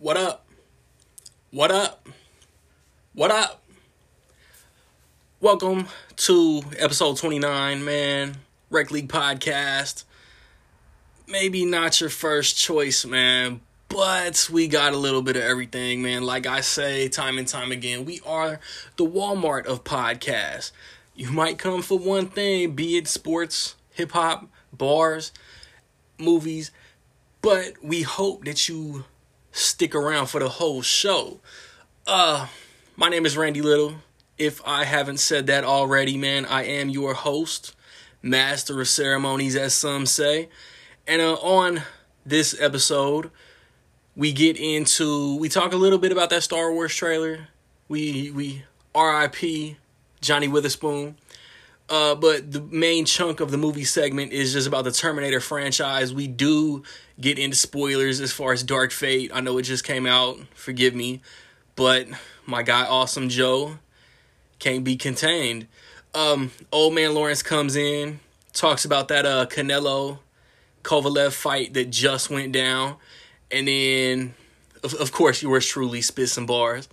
What up? What up? What up? Welcome to episode 29, man. Wreck League Podcast. Maybe not your first choice, man, but we got a little bit of everything, man. Like I say time and time again, we are the Walmart of podcasts. You might come for one thing, be it sports, hip-hop, bars, movies, but we hope that you stick around for the whole show. My name is Randy Little. If I haven't said that already, man, I am your host, master of ceremonies, as some say. And on this episode, we talk a little bit about that Star Wars trailer. We R.I.P. Johnny Witherspoon. But the main chunk of the movie segment is just about the Terminator franchise. We do get into spoilers as far as Dark Fate. I know it just came out. Forgive me. But my guy, Awesome Joe, can't be contained. Old Man Lawrence comes in, talks about that Canelo Kovalev fight that just went down. And then, of course, yours truly spits some bars.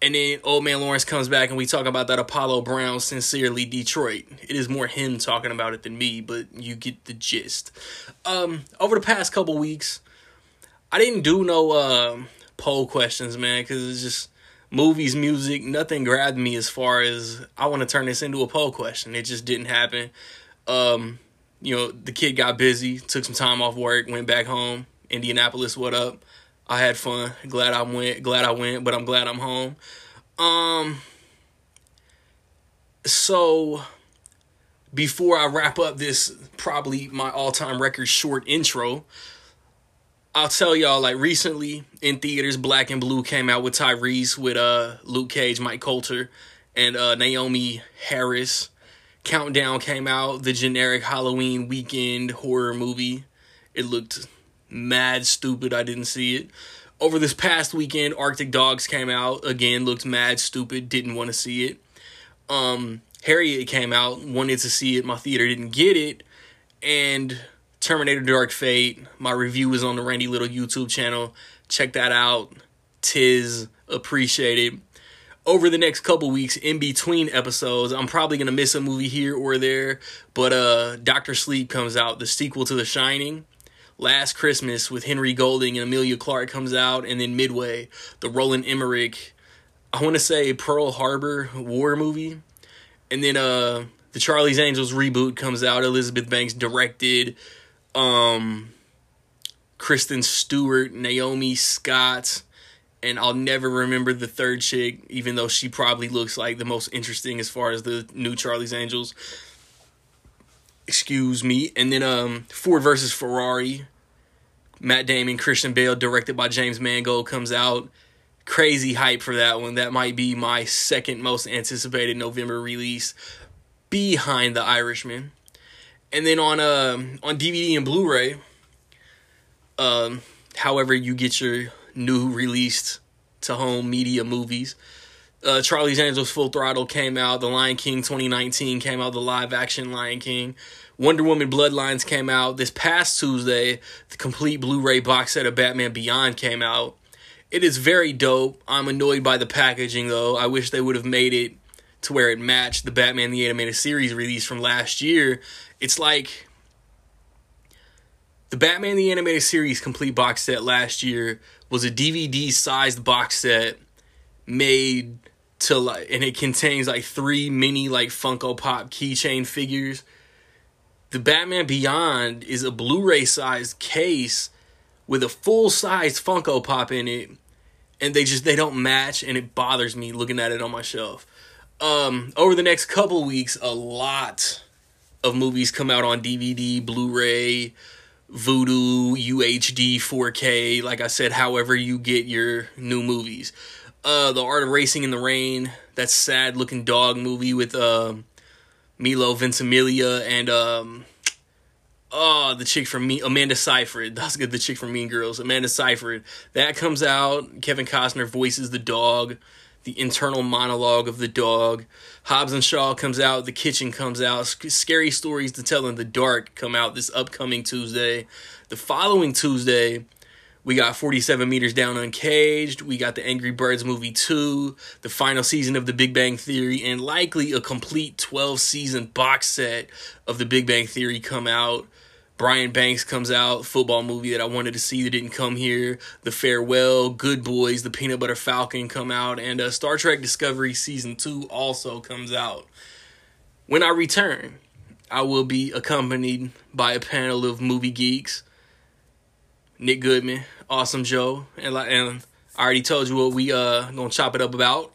And then Old Man Lawrence comes back and we talk about that Apollo Brown, Sincerely Detroit. It is more him talking about it than me, but you get the gist. Over the past couple weeks, I didn't do no poll questions, man, because it's just movies, music, nothing grabbed me as far as I want to turn this into a poll question. It just didn't happen. The kid got busy, took some time off work, went back home. Indianapolis, what up? I had fun. Glad I went, but I'm glad I'm home. So before I wrap up this, probably my all-time record short intro, I'll tell y'all, like, recently in theaters, Black and Blue came out with Tyrese, with Luke Cage, Mike Colter, and Naomi Harris. Countdown came out, the generic Halloween weekend horror movie. It looked mad stupid. I didn't see it. Over this past weekend, Arctic Dogs came out. Again, looked mad stupid. Didn't want to see it. Harriet came out. Wanted to see it. My theater didn't get it. And Terminator Dark Fate. My review is on the Randy Little YouTube channel. Check that out. Tis appreciated. Over the next couple weeks, in between episodes, I'm probably going to miss a movie here or there. But Dr. Sleep comes out. The sequel to The Shining. Last Christmas with Henry Golding and Emilia Clarke comes out, and then Midway, the Roland Emmerich, I want to say Pearl Harbor war movie, and then the Charlie's Angels reboot comes out, Elizabeth Banks directed, Kristen Stewart, Naomi Scott, and I'll never remember the third chick, even though she probably looks like the most interesting as far as the new Charlie's Angels. Excuse me. And then Ford versus Ferrari. Matt Damon, Christian Bale, directed by James Mangold, comes out. Crazy hype for that one. That might be my second most anticipated November release behind The Irishman. And then on DVD and Blu-ray, however you get your new released to home media movies, Charlie's Angels Full Throttle came out. The Lion King 2019 came out. The live-action Lion King. Wonder Woman Bloodlines came out. This past Tuesday, the complete Blu-ray box set of Batman Beyond came out. It is very dope. I'm annoyed by the packaging, though. I wish they would have made it to where it matched the Batman the Animated Series release from last year. It's like the Batman the Animated Series complete box set last year was a DVD-sized box set made to, like, and it contains like three mini like Funko Pop keychain figures. The Batman Beyond is a Blu-ray sized case with a full size Funko Pop in it, and they don't match, and it bothers me looking at it on my shelf. Over the next couple weeks, a lot of movies come out on DVD, Blu-ray, Voodoo, UHD, 4K. Like I said, however you get your new movies. The Art of Racing in the Rain, that sad-looking dog movie with Milo Ventimiglia and the chick from Amanda Seyfried. That's good, the chick from Mean Girls, Amanda Seyfried. That comes out. Kevin Costner voices the dog, the internal monologue of the dog. Hobbs and Shaw comes out. The Kitchen comes out. Scary Stories to Tell in the Dark come out this upcoming Tuesday. The following Tuesday, We got 47 Meters Down Uncaged. We got the Angry Birds Movie 2, the final season of The Big Bang Theory, and likely a complete 12-season box set of The Big Bang Theory come out. Brian Banks comes out, football movie that I wanted to see that didn't come here. The Farewell, Good Boys, The Peanut Butter Falcon come out, and Star Trek Discovery Season 2 also comes out. When I return, I will be accompanied by a panel of movie geeks. Nick Goodman, Awesome Joe, and I already told you what we gonna chop it up about.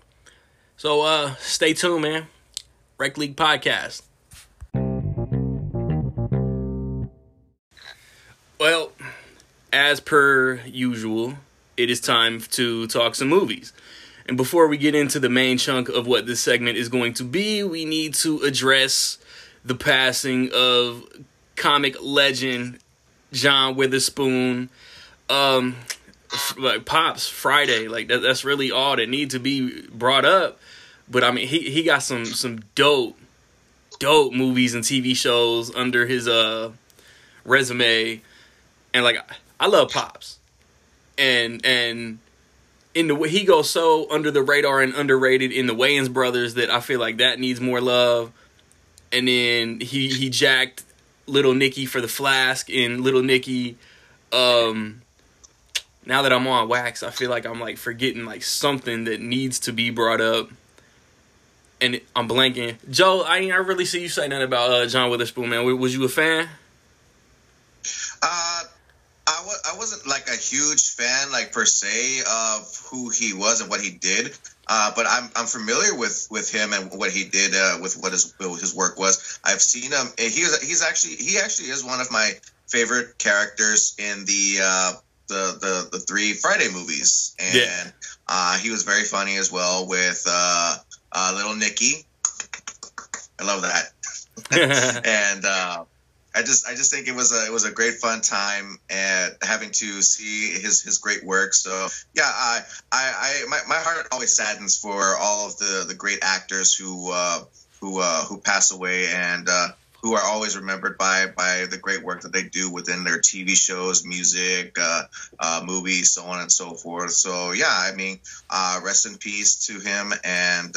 So stay tuned, man. Wreck League Podcast. Well, as per usual, it is time to talk some movies. And before we get into the main chunk of what this segment is going to be, we need to address the passing of comic legend John Witherspoon, like Pops, Friday, like that's really all that needs to be brought up. But I mean, he got some dope movies and TV shows under his resume, and like I love Pops, and in the way he goes so under the radar and underrated in the Wayans Brothers that I feel like that needs more love. And then he jacked Little Nicky for the flask in Little Nicky. Now that I'm on wax, I feel like I'm like forgetting like something that needs to be brought up, and I'm blanking. Joe, I really see you say nothing about John Witherspoon, man. Was you a fan? I wasn't like a huge fan, like per se, of who he was and what he did. But I'm familiar with him and what he did with what his work was. I've seen him. He actually is one of my favorite characters in the three Friday movies, and yeah. He was very funny as well with Little Nicky. I love that, and I just think it was a great fun time at having to see his great work. So yeah, my heart always saddens for all of the great actors who pass away and who are always remembered by the great work that they do within their TV shows, music, movies, so on and so forth. So yeah, I mean, rest in peace to him, and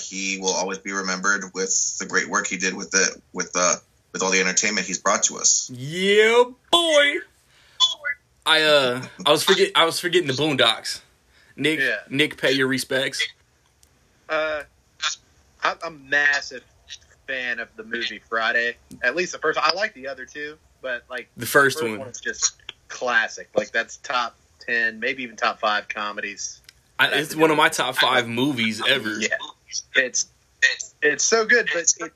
he will always be remembered with the great work he did with all the entertainment he's brought to us. Yeah, boy. I was forgetting the Boondocks. Nick, yeah. Nick, pay your respects. I'm a massive fan of the movie Friday. At least the first one. I like the other two, but like the first one is just classic. Like that's top 10, maybe even top 5 comedies. It's one of my top 5 movies ever. Yeah. It's so good, but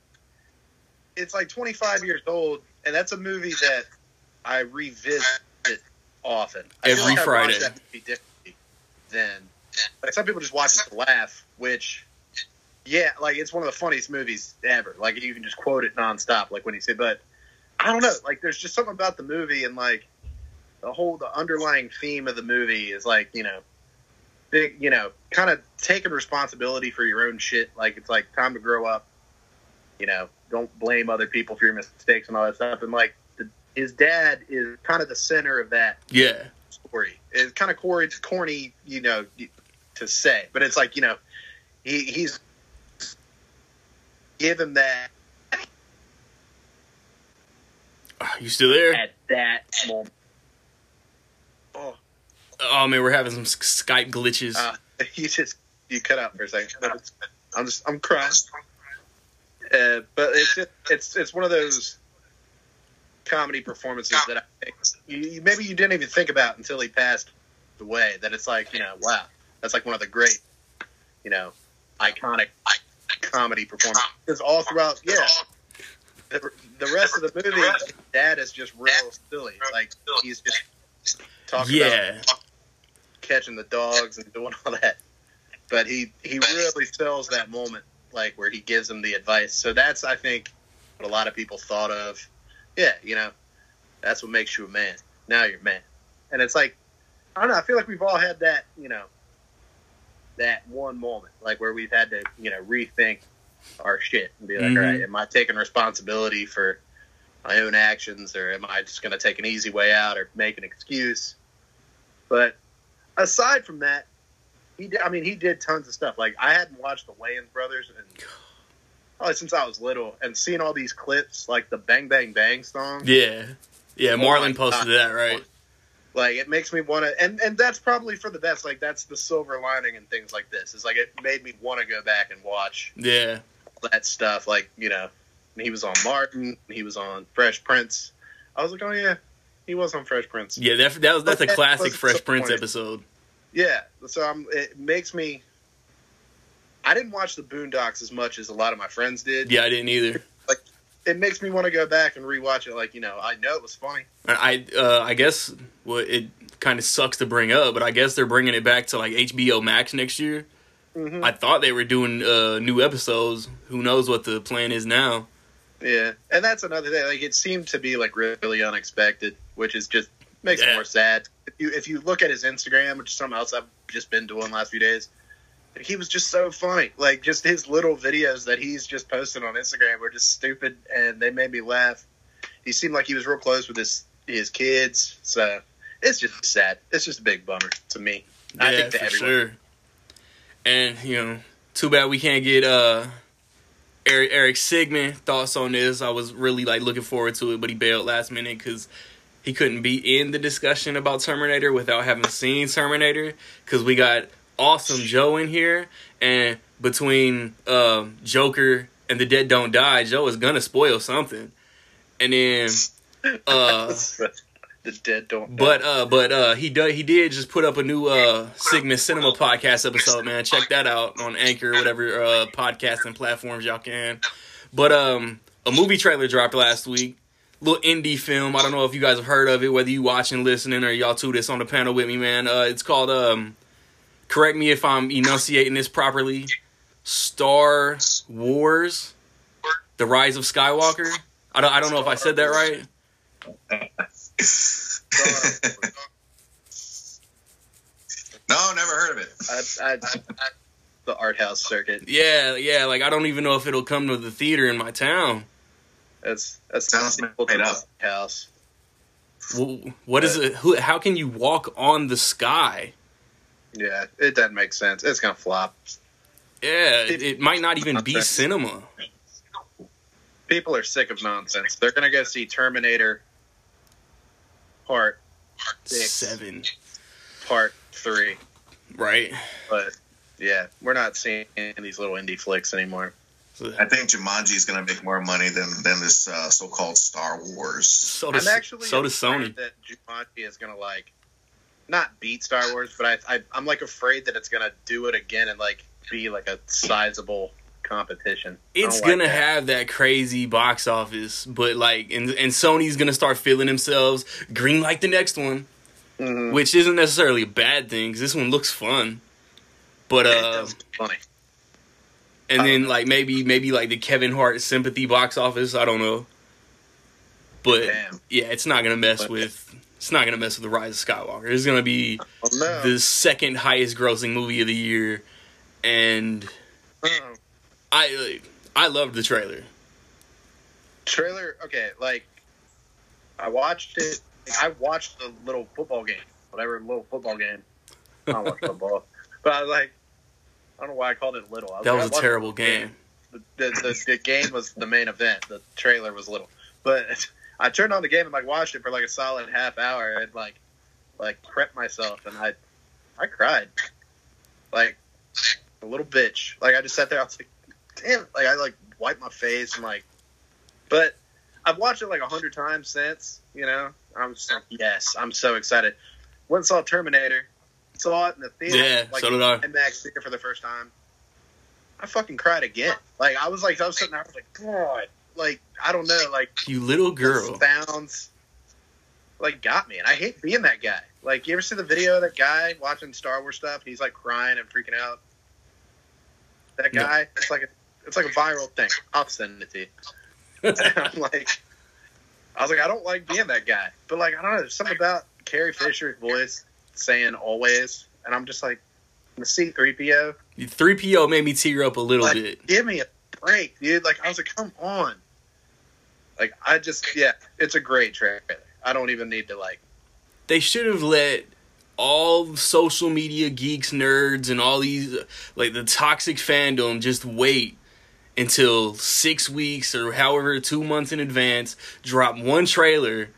it's like 25 years old, and that's a movie that I revisit often. Every Friday. I watch that movie differently than like some people just watch it to laugh, which, yeah, like it's one of the funniest movies ever. Like you can just quote it nonstop, like when you say, but I don't know, like there's just something about the movie and like the underlying theme of the movie is like, you know, big, you know, kind of taking responsibility for your own shit. Like it's like time to grow up, you know. Don't blame other people for your mistakes and all that stuff. And like his dad is kind of the center of that story. It's kind of corny, you know, to say, but it's like, you know, he's given that. Are you still there? At that moment. Oh man, we're having some Skype glitches. You cut out for a second. I'm crying. But it's one of those comedy performances that I think maybe you didn't even think about until he passed away. That it's like, you know, wow, that's like one of the great, you know, iconic comedy performances. Because all throughout, yeah, the rest of the movie, Dad is just real silly. Like he's just talking about catching the dogs and doing all that. But he really sells that moment. Like where he gives them the advice. So that's, I think, what a lot of people thought of. Yeah, you know, that's what makes you a man. Now you're a man. And it's like, I don't know, I feel like we've all had that, you know, that one moment, like where we've had to, you know, rethink our shit and be like, all right, am I taking responsibility for my own actions, or am I just going to take an easy way out or make an excuse? But aside from that, he did tons of stuff. Like, I hadn't watched the Wayans Brothers since I was little, and seeing all these clips, like the Bang Bang Bang song. Yeah. Yeah, Marlon posted that, right? Like, it makes me want to, and that's probably for the best. Like, that's the silver lining and things like this. It's like, it made me want to go back and watch that stuff. Like, you know, he was on Martin, he was on Fresh Prince. I was like, oh yeah, he was on Fresh Prince. Yeah, that's a classic Fresh Prince episode. Yeah, so it makes me, I didn't watch the Boondocks as much as a lot of my friends did. Yeah, I didn't either. Like, it makes me want to go back and rewatch it. Like, you know, I know it was funny. I guess it kind of sucks to bring up, but I guess they're bringing it back to like HBO Max next year. Mm-hmm. I thought they were doing new episodes. Who knows what the plan is now? Yeah, and that's another thing. Like, it seemed to be like really unexpected, which is just makes it more sad. If you look at his Instagram, which is something else I've just been doing the last few days, he was just so funny. Like, just his little videos that he's just posted on Instagram were just stupid, and they made me laugh. He seemed like he was real close with his kids, so it's just sad. It's just a big bummer to me. Yeah, I think to everyone. Sure. And, you know, too bad we can't get Eric Sigmund thoughts on this. I was really, like, looking forward to it, but he bailed last minute because he couldn't be in the discussion about Terminator without having seen Terminator, because we got Awesome Joe in here, and between Joker and The Dead Don't Die, Joe is gonna spoil something. And then The Dead Don't Die. But he did just put up a new Sigmund Cinema podcast episode, man. Check that out on Anchor, whatever podcasting platforms y'all can. But a movie trailer dropped last week. Little indie film. I don't know if you guys have heard of it, whether you watching, listening, or y'all two that's on the panel with me, man. It's called correct me if I'm enunciating this properly, Star Wars: The Rise of Skywalker. I don't know if I said that right. No, never heard of it. I the art house circuit. Yeah. Like, I don't even know if it'll come to the theater in my town. That's sounds made up. House. Well, what is it? How can you walk on the sky? Yeah, it doesn't make sense. It's gonna flop. Yeah, it might not even be cinema. People are sick of nonsense. They're gonna go see Terminator Part 6, 7, Part 3, right? But yeah, we're not seeing these little indie flicks anymore. I think Jumanji is going to make more money than this so-called Star Wars. So does Sony. That Jumanji is going to, like, not beat Star Wars, but I'm like afraid that it's going to do it again and like be like a sizable competition. It's going to have that crazy box office, but like, and Sony's going to start feeling themselves, green like the next one, which isn't necessarily a bad thing, because this one looks fun, but it does look funny. And then, like, maybe like the Kevin Hart sympathy box office. I don't know, but yeah, it's not gonna mess with the Rise of Skywalker. It's gonna be the second highest grossing movie of the year, and I loved the trailer. Okay, like, I watched it. I watched the little football game, I don't watch football, but I was like, I don't know why I called it little. That was a terrible game. The game was the main event. The trailer was little. But I turned on the game and, like, watched it for, like, a solid half hour and, like prepped myself. And I cried. Like, a little bitch. Like, I just sat there. I was like, damn. Like, I, like, wiped my face. And, like, but I've watched it, like, 100 times since, you know. I'm just like, yes, I'm so excited. Went and saw Terminator. Saw it in the theater. Yeah, like, so did I. IMAX theater for the first time. I fucking cried again. Like, I was sitting there. I was like, God. Like, I don't know. Like, you little girl. Sounds like got me, and I hate being that guy. Like, you ever see the video of that guy watching Star Wars stuff? He's like crying and freaking out. That guy. No. It's like a viral thing. I'll send it to you. I was like, I don't like being that guy, but, like, I don't know. There's something about Carrie Fisher's voice. Saying always, and I'm just like, see, 3PO. 3PO made me tear up a little bit. Give me a break, dude. Like, I was like, come on. Like, I just, yeah, it's a great trailer. I don't even need to, like. They should have let all social media geeks, nerds, and all these, like, the toxic fandom just wait until 6 weeks or however 2 months in advance, drop one trailer,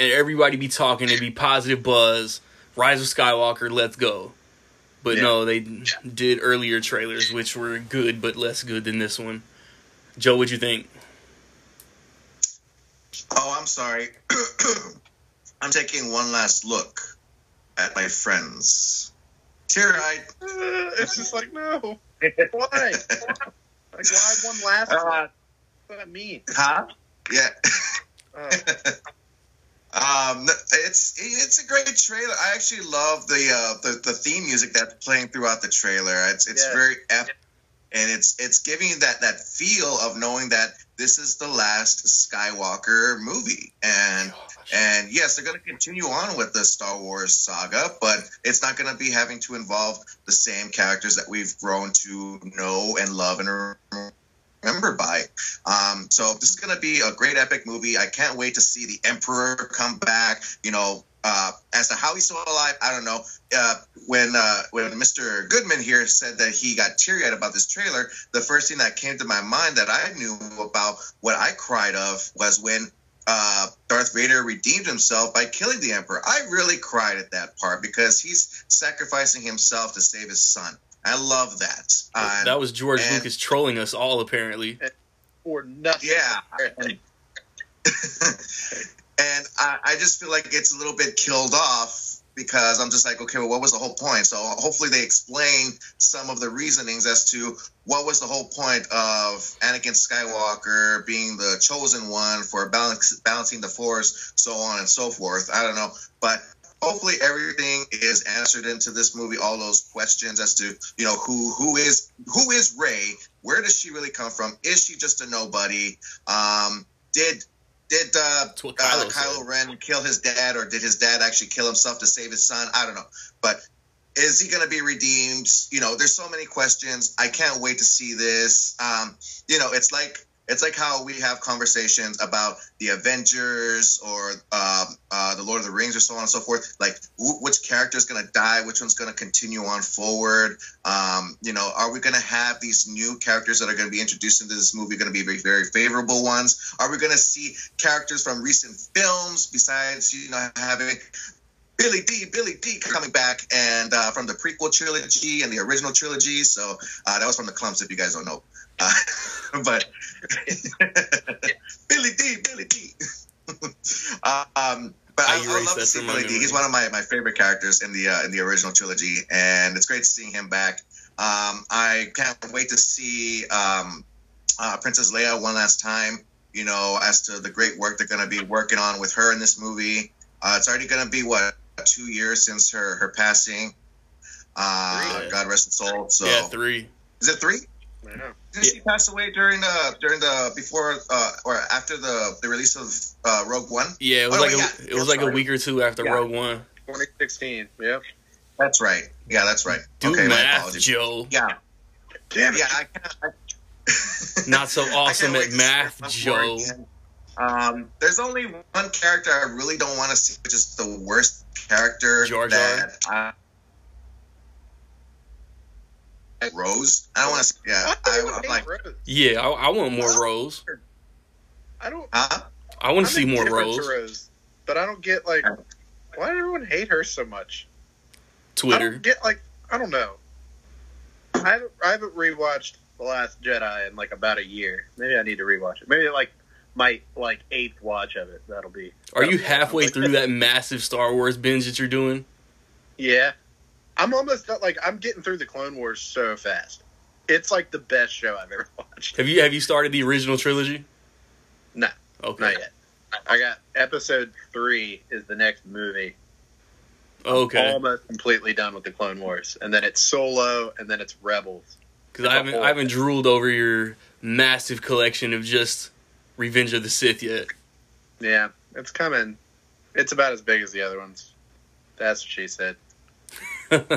and everybody be talking, it'd be positive buzz, Rise of Skywalker, let's go. But no, they did earlier trailers, which were good, but less good than this one. Joe, what'd you think? Oh, I'm sorry. I'm taking one last look at my friends. Tear-eyed. It's just like, no. Why? Like, why one last look? What does that mean? Huh? Yeah. It's a great trailer. I actually love the theme music that's playing throughout the trailer. It's very epic, and it's giving you that feel of knowing that this is the last Skywalker movie, and yes, they're going to continue on with the Star Wars saga, but it's not going to be having to involve the same characters that we've grown to know and love and remember by. So this is going to be a great epic movie. I can't wait to see the Emperor come back. You know, as to how he's still alive, I don't know. When Mr. Goodman here said that he got teary-eyed about this trailer, the first thing that came to my mind that I knew about, what I cried of, was when Darth Vader redeemed himself by killing the Emperor. I really cried at that part because he's sacrificing himself to save his son. I love that. That was George Lucas trolling us all, apparently. For nothing. Yeah. And I just feel like it's a little bit killed off because I'm just like, okay, well, what was the whole point? So hopefully they explain some of the reasonings as to what was the whole point of Anakin Skywalker being the chosen one for balancing the Force, so on and so forth. I don't know. But hopefully everything is answered into this movie, all those questions as to, you know, who is Rey? Where does she really come from? Is she just a nobody? Did Kylo Ren kill his dad, or did his dad actually kill himself to save his son? I don't know. But is he going to be redeemed? You know, there's so many questions. I can't wait to see this. You know, it's like how we have conversations about the Avengers or the Lord of the Rings or so on and so forth. Like, which character is going to die? Which one's going to continue on forward? You know, are we going to have these new characters that are going to be introduced into this movie going to be very, very favorable ones? Are we going to see characters from recent films besides, you know, having Billy D coming back and from the prequel trilogy and the original trilogy? So that was from the clumps, if you guys don't know. But Billy D. But I love to see Billy D. He's one of my favorite characters in the original trilogy, and it's great seeing him back. I can't wait to see Princess Leia one last time. You know, as to the great work they're going to be working on with her in this movie. It's already going to be 2 years since her passing. God rest his soul. So yeah, 3. Is it 3? Yeah. Didn't she pass away during the before or after the release of Rogue One? Yeah, it was like a week or two after Rogue One. 2016. Yep. That's right. Yeah, that's right. Okay, my apologies, Joe. Yeah. Damn it. Yeah, not so awesome at math, Joe. There's only one character I really don't want to see, which is the worst character. Jar Jar. Rose. I don't want to see. Yeah, I'm like, Rose. Yeah, I want more Rose. I don't. I want to see more Rose. But I don't get, like, why did everyone hate her so much? Twitter. I don't get, like, I don't know. I haven't rewatched The Last Jedi in like about a year. Maybe I need to rewatch it. Maybe like my like 8th watch of it. That'll be. Are you halfway through that massive Star Wars binge that you're doing? Yeah. I'm almost I'm getting through the Clone Wars so fast. It's like the best show I've ever watched. Have you started the original trilogy? No, okay, not yet. I got episode 3 is the next movie. Okay, I'm almost completely done with the Clone Wars, and then it's Solo, and then it's Rebels. Because I haven't drooled over your massive collection of just Revenge of the Sith yet. Yeah, it's coming. It's about as big as the other ones. That's what she said. but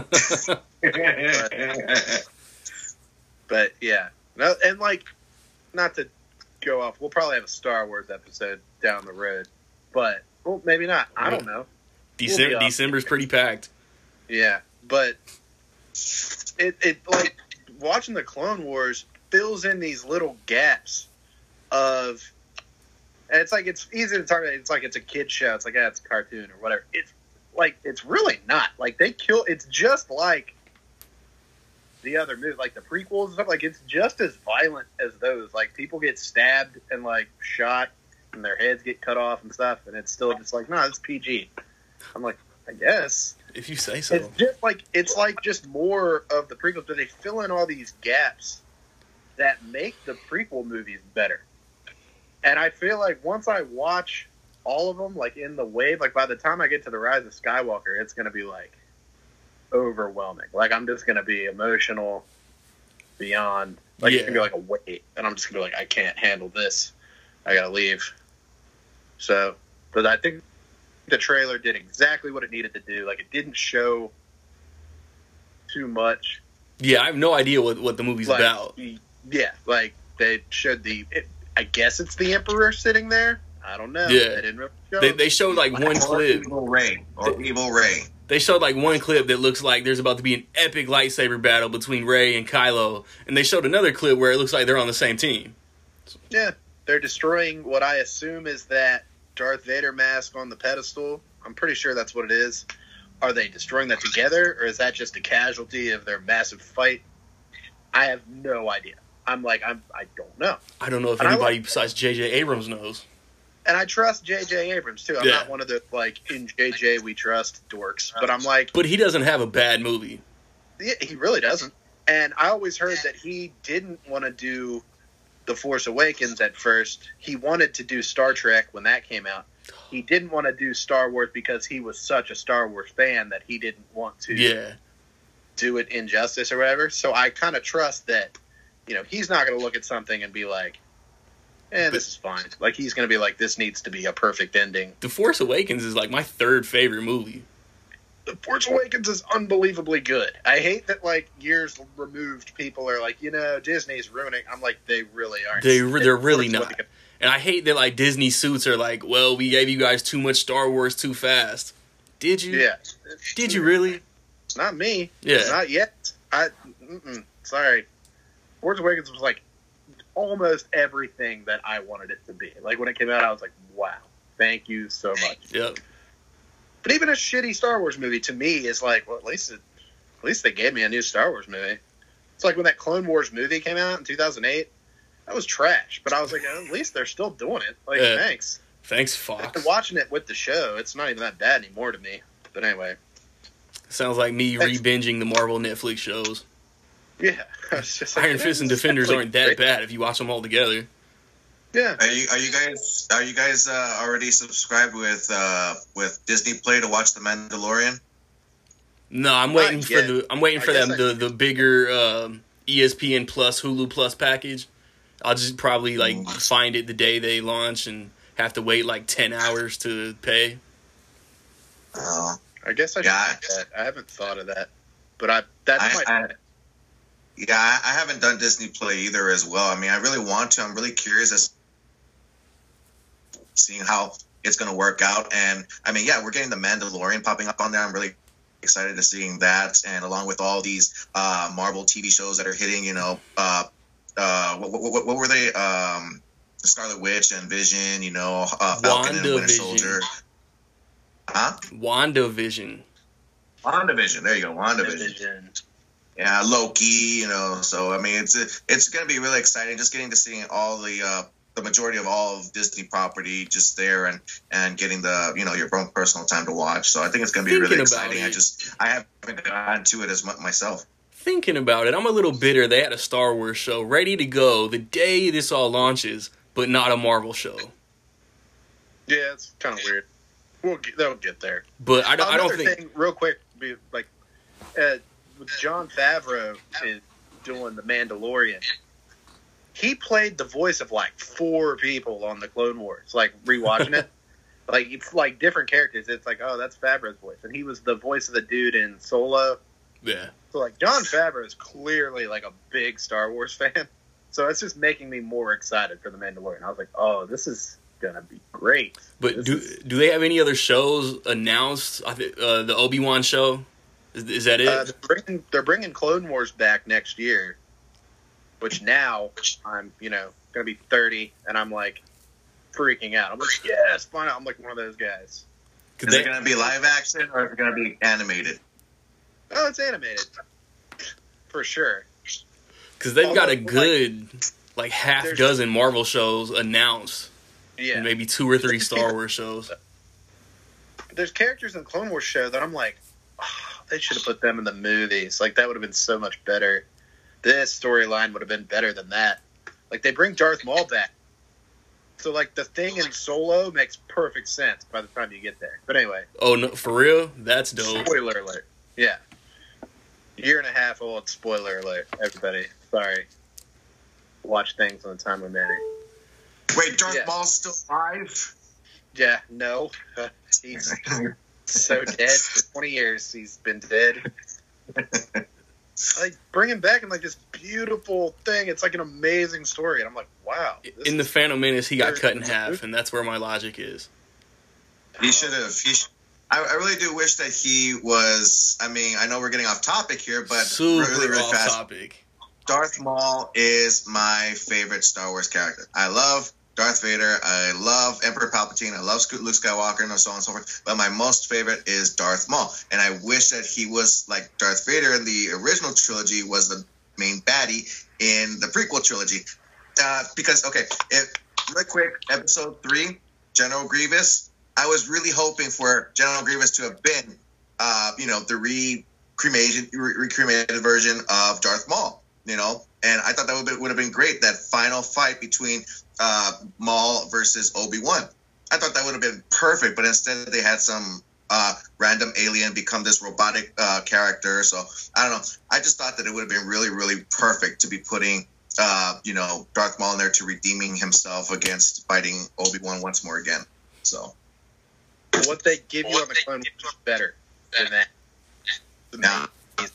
yeah, no, and like, not to go off, we'll probably have a Star Wars episode down the road, but well, maybe not. I don't know. December's pretty packed. Yeah, but it like watching the Clone Wars fills in these little gaps of, and it's like it's easy to talk about. It's like it's a kid show. It's like it's a cartoon or whatever. It's like it's really not. Like they kill. It's just like the other movies, like the prequels and stuff. Like it's just as violent as those. Like people get stabbed and like shot, and their heads get cut off and stuff. And it's still just like, no, it's PG. I'm like, I guess. If you say so. It's just like just more of the prequels, but they fill in all these gaps that make the prequel movies better. And I feel like once I watch all of them, like in the wave, like by the time I get to The Rise of Skywalker, it's going to be like overwhelming. Like I'm just going to be emotional beyond. Like it's going to be like a wave, and I'm just going to be like, I can't handle this. I got to leave. So, but I think the trailer did exactly what it needed to do. Like, it didn't show too much. Yeah, I have no idea what the movie's like, about. Yeah, like, they showed I guess it's the Emperor sitting there. I don't know. Yeah. They didn't really show they showed, like, one clip. Evil Rey. They showed, like, one clip that looks like there's about to be an epic lightsaber battle between Rey and Kylo. And they showed another clip where it looks like they're on the same team. So. Yeah, they're destroying what I assume is that Darth Vader mask on the pedestal. I'm pretty sure that's what it is. Are they destroying that together, or is that just a casualty of their massive fight? I have no idea. I'm like, I don't know. I don't know if anybody besides J.J. Abrams knows. And I trust J.J. Abrams, too. I'm not one of the, like, in J.J. we trust dorks. But I'm like... But he doesn't have a bad movie. He really doesn't. And I always heard that he didn't want to do The Force Awakens at first. He wanted to do Star Trek when that came out. He didn't want to do Star Wars because he was such a Star Wars fan that he didn't want to do it injustice or whatever. So I kind of trust that, you know, he's not going to look at something and be like, this is fine. Like, he's going to be like, this needs to be a perfect ending. The Force Awakens is like my third favorite movie. The Force Awakens is unbelievably good. I hate that, like, years removed, people are like, you know, Disney's ruining. I'm like, they really aren't. They're really not. And I hate that, like, Disney suits are like, well, we gave you guys too much Star Wars too fast. Did you? Yeah. Did you really? Not me. Yeah. Not yet. Sorry. Force Awakens was, like, almost everything that I wanted it to be. Like, when it came out, I was like, wow, thank you so much. Yep. But even a shitty Star Wars movie, to me, is like, well, at least they gave me a new Star Wars movie. It's like when that Clone Wars movie came out in 2008. That was trash. But I was like, at least they're still doing it. Like, thanks. Thanks, Fox. After watching it with the show, it's not even that bad anymore to me. But anyway. Sounds like me re-binging the Marvel Netflix shows. Yeah. Like, Iron Fist and Defenders aren't that bad if you watch them all together. Yeah. Are you guys already subscribed with Disney Play to watch The Mandalorian? No, I'm waiting for the bigger ESPN Plus, Hulu Plus package. I'll just probably like find it the day they launch and have to wait like 10 hours to pay. Oh, I guess I should do that. I haven't thought of that, but I haven't done Disney Play either as well. I mean, I really want to. I'm really curious as seeing how it's going to work out. And, I mean, yeah, we're getting The Mandalorian popping up on there. I'm really excited to seeing that. And along with all these Marvel TV shows that are hitting, you know, what were they? The Scarlet Witch and Vision, you know, Falcon and Winter Soldier. Huh? WandaVision. There you go, WandaVision. Yeah, Loki, you know. So, I mean, it's going to be really exciting just getting to see all the majority of all of Disney property just there and getting the, you know, your own personal time to watch. So I think it's going to be really exciting. I haven't gotten to it as much myself. Thinking about it, I'm a little bitter. They had a Star Wars show ready to go the day this all launches, but not a Marvel show. Yeah, it's kind of weird. They'll get there. But I don't think real quick, like Jon Favreau is doing The Mandalorian. He played the voice of, like, 4 people on the Clone Wars, like, rewatching it. Like, it's, like, different characters. It's like, oh, that's Favreau's voice. And he was the voice of the dude in Solo. Yeah. So, like, Jon Favreau is clearly, like, a big Star Wars fan. So it's just making me more excited for The Mandalorian. I was like, oh, this is going to be great. But do they have any other shows announced? The Obi-Wan show? Is that it? They're bringing Clone Wars back next year, which now I'm, going to be 30, and I'm, freaking out. I'm like, yes, fine. I'm like one of those guys. Is it going to be live action, or is it going to be animated? Oh, it's animated. For sure. Because they've got a good, half dozen Marvel shows announced. Yeah. And maybe 2 or 3 Star Wars shows. There's characters in the Clone Wars show that I'm like, oh, they should have put them in the movies. That would have been so much better. This storyline would have been better than that. They bring Darth Maul back. So, the thing in Solo makes perfect sense by the time you get there. But anyway. Oh, no, for real? That's dope. Spoiler alert. Yeah. 1.5 year old spoiler alert, everybody. Sorry. Watch things on the time of married. Wait, Darth Maul's still alive? Yeah, no. He's so dead. For 20 years he's been dead. Bring him back in, this beautiful thing. It's, an amazing story. And I'm like, wow. In The Phantom Menace, he got cut in half, and that's where my logic is. He should have. I really do wish that he was... I know we're getting off topic here, but... Super really off fast. Topic. Darth Maul is my favorite Star Wars character. I love Darth Vader. I love Emperor Palpatine. I love Luke Skywalker and so on and so forth. But my most favorite is Darth Maul. And I wish that he was, Darth Vader in the original trilogy was the main baddie in the prequel trilogy. Real quick, Episode 3, General Grievous... I was really hoping for General Grievous to have been, the recremated version of Darth Maul, and I thought that would have been great, that final fight between Maul versus Obi-Wan. I thought that would have been perfect, but instead they had some random alien become this robotic character, so I don't know. I just thought that it would have been really, really perfect to be putting, Darth Maul in there to redeeming himself against fighting Obi-Wan once more again, so... What they give you on the Clone Wars is better than that. Nah. Well,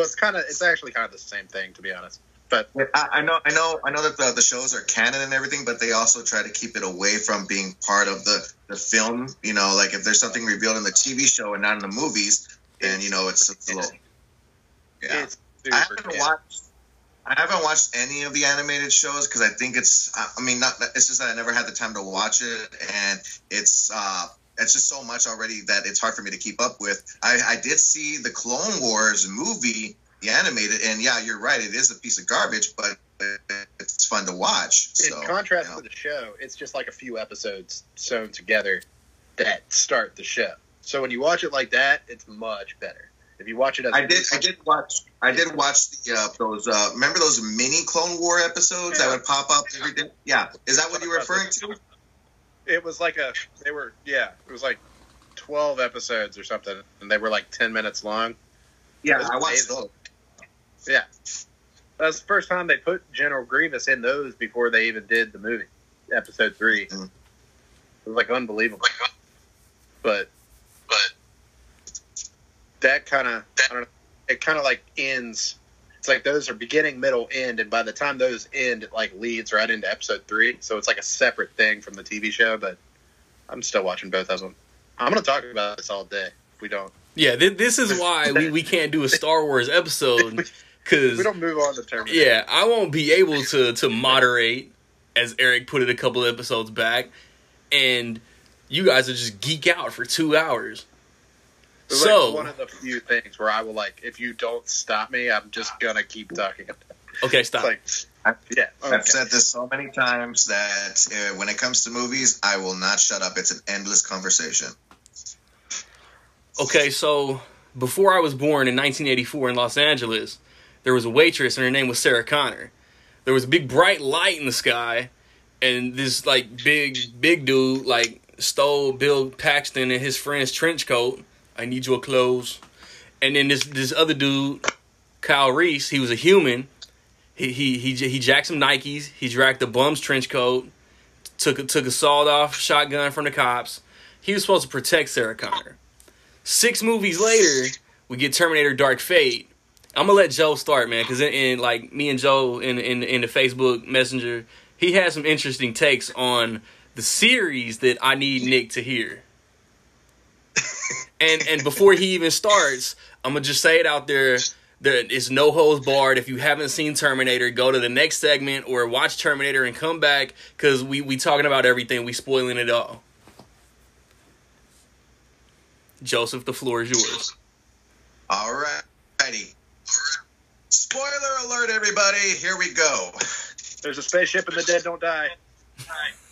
it's actually kind of the same thing, to be honest. But I know that the shows are canon and everything, but they also try to keep it away from being part of the film. If there's something revealed in the TV show and not in the movies, then it's a little. Yeah, I haven't watched any of the animated shows because I think it's just that I never had the time to watch it, and it's just so much already that it's hard for me to keep up with. I did see the Clone Wars movie, the animated, and yeah, you're right, it is a piece of garbage, but it's fun to watch. In contrast to the show, it's just a few episodes sewn together that start the show. So when you watch it like that, it's much better. If you watch it, I did watch those. Remember those mini Clone War episodes that would pop up every day? Yeah, is that what you're referring to? It was It was 12 episodes or something, and they were 10 minutes long. Yeah, I watched those. Yeah, that was the first time they put General Grievous in those before they even did the movie, Episode 3. Mm-hmm. It was unbelievable, but. That kind of, I don't know, it kind of ends. It's those are beginning, middle, end, and by the time those end, it leads right into Episode 3. So it's a separate thing from the TV show. But I'm still watching both of them. I'm gonna talk about this all day if we don't. Yeah, this is why we can't do a Star Wars episode because we don't move on to Terminator. Yeah, I won't be able to moderate, as Eric put it a couple episodes back, and you guys will just geek out for 2 hours. It's one of the few things where I will, if you don't stop me, I'm just going to keep talking about it. Okay, stop. I've said this so many times that when it comes to movies, I will not shut up. It's an endless conversation. Okay, so before I was born in 1984 in Los Angeles, there was a waitress, and her name was Sarah Connor. There was a big bright light in the sky, and this, big dude, stole Bill Paxton and his friend's trench coat. I need your clothes. And then this other dude, Kyle Reese, he was a human. He jacked some Nikes. He jacked the bum's trench coat. Took a sawed-off shotgun from the cops. He was supposed to protect Sarah Connor. 6 movies later, we get Terminator Dark Fate. I'm going to let Joe start, man, because me and Joe in the Facebook Messenger, he had some interesting takes on the series that I need Nick to hear. And before he even starts, I'm going to just say it out there. There is no holds barred. If you haven't seen Terminator, go to the next segment or watch Terminator and come back, because we talking about everything. We spoiling it all. Joseph, the floor is yours. All righty. Spoiler alert, everybody. Here we go. There's a spaceship and the dead don't die.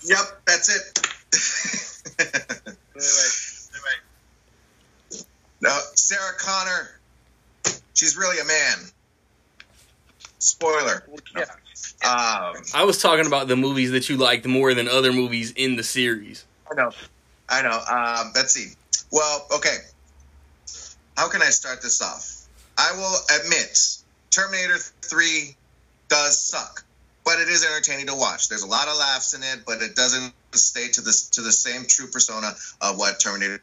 Yep, that's it. Anyway. No, Sarah Connor. She's really a man. Spoiler. Yeah. I was talking about the movies that you liked more than other movies in the series. I know. Let's see. Well, okay. How can I start this off? I will admit, Terminator 3 does suck, but it is entertaining to watch. There's a lot of laughs in it, but it doesn't stay to the same true persona of what Terminator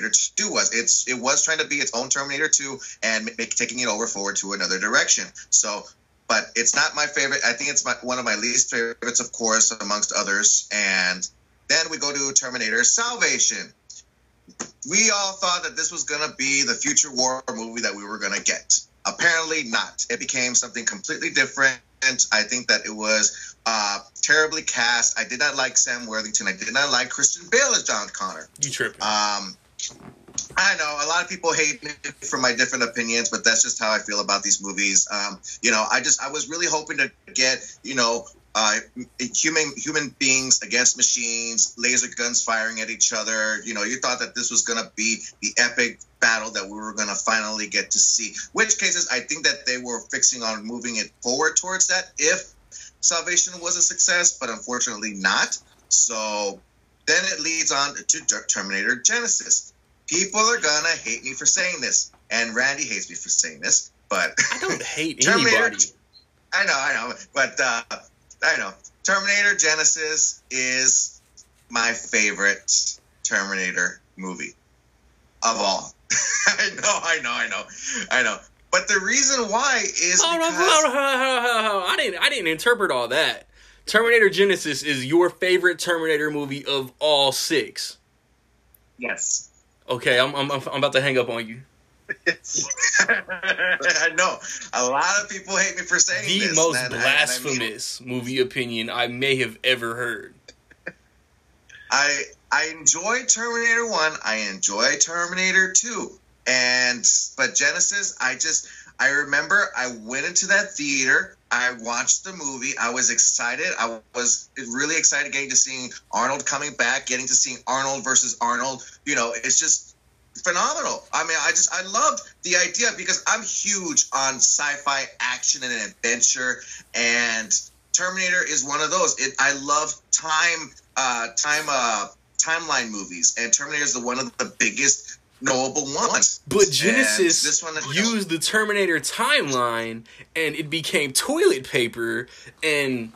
2 was. It was trying to be its own Terminator 2 and taking it over forward to another direction. So, but it's not my favorite. I think it's one of my least favorites, of course, amongst others. And then we go to Terminator Salvation. We all thought that this was going to be the future war movie that we were going to get. Apparently not. It became something completely different. I think that it was terribly cast. I did not like Sam Worthington. I did not like Christian Bale as John Connor. You tripping. I know a lot of people hate me for my different opinions, but that's just how I feel about these movies. I was really hoping to get, human beings against machines, laser guns firing at each other. You thought that this was going to be the epic battle that we were going to finally get to see, which cases I think that they were fixing on moving it forward towards that if Salvation was a success, but unfortunately not. So then it leads on to Terminator Genesis. People are going to hate me for saying this, and Randy hates me for saying this, but I don't hate anybody. I know. But I know. Terminator Genesis is my favorite Terminator movie of all. I know. But the reason why is because I didn't interpret all that. Terminator Genesis is your favorite Terminator movie of all six. Yes. Okay, I'm about to hang up on you. I know a lot of people hate me for saying this. The most blasphemous movie opinion I may have ever heard. I enjoy Terminator 1. I enjoy Terminator 2, but Genesis. I remember I went into that theater. I watched the movie. I was excited. I was really excited getting to seeing Arnold coming back, getting to seeing Arnold versus Arnold. It's just phenomenal. I mean, I loved the idea because I'm huge on sci-fi action and adventure, and Terminator is one of those. I love timeline movies, and Terminator is one of the biggest knowable ones. But Genesis used the Terminator timeline, and it became toilet paper, and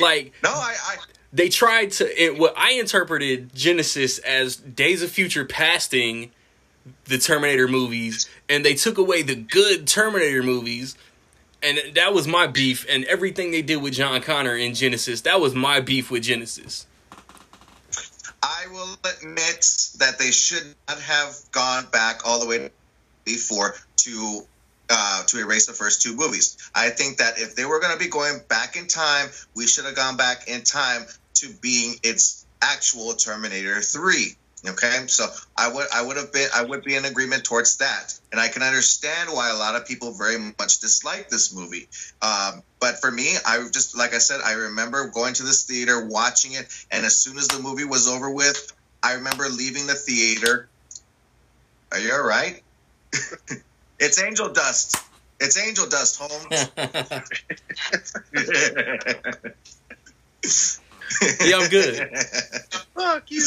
like no, I they tried to. What I interpreted Genesis as Days of Future Pasting, the Terminator movies, and they took away the good Terminator movies, and that was my beef. And everything they did with John Connor in Genesis, that was my beef with Genesis. I will admit that they should not have gone back all the way before to erase the first two movies. I think that if they were going to be going back in time, we should have gone back in time to being its actual Terminator 3. Okay, so I would be in agreement towards that, and I can understand why a lot of people very much dislike this movie. But for me, like I said, I remember going to this theater, watching it, and as soon as the movie was over with, I remember leaving the theater. Are you all right? It's angel dust. It's angel dust, Holmes. Yeah, I'm good. Fuck you.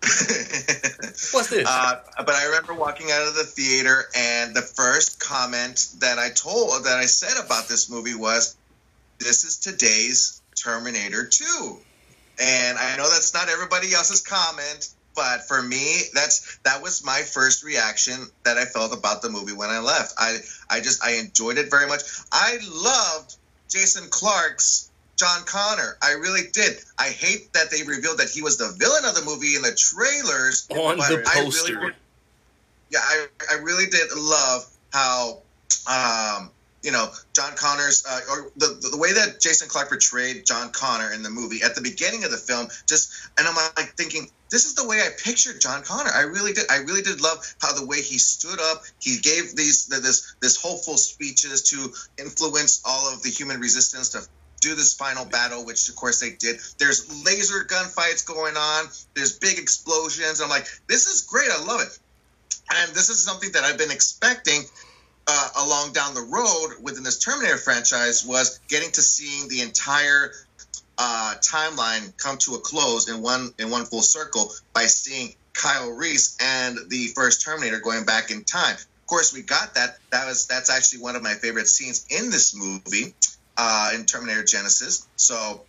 What's this? But I remember walking out of the theater, and the first comment that I said about this movie was, "This is today's Terminator 2." And I know that's not everybody else's comment, but for me, that was my first reaction that I felt about the movie when I left. I enjoyed it very much. I loved Jason Clarke's John Connor. I really did. I hate that they revealed that he was the villain of the movie in the trailers. On the poster. I really, yeah, I really did love how, you know, John Connor's, or the way that Jason Clarke portrayed John Connor in the movie at the beginning of the film, and I'm like thinking, this is the way I pictured John Connor. I really did love how the way he stood up. He gave this hopeful speeches to influence all of the human resistance to do this final battle, which of course they did. There's laser gunfights going on. There's big explosions. I'm like, this is great. I love it. And this is something that I've been expecting along down the road within this Terminator franchise, was getting to seeing the entire timeline come to a close in one full circle by seeing Kyle Reese and the first Terminator going back in time. Of course, we got that. That's actually one of my favorite scenes in this movie, in Terminator Genesis. So,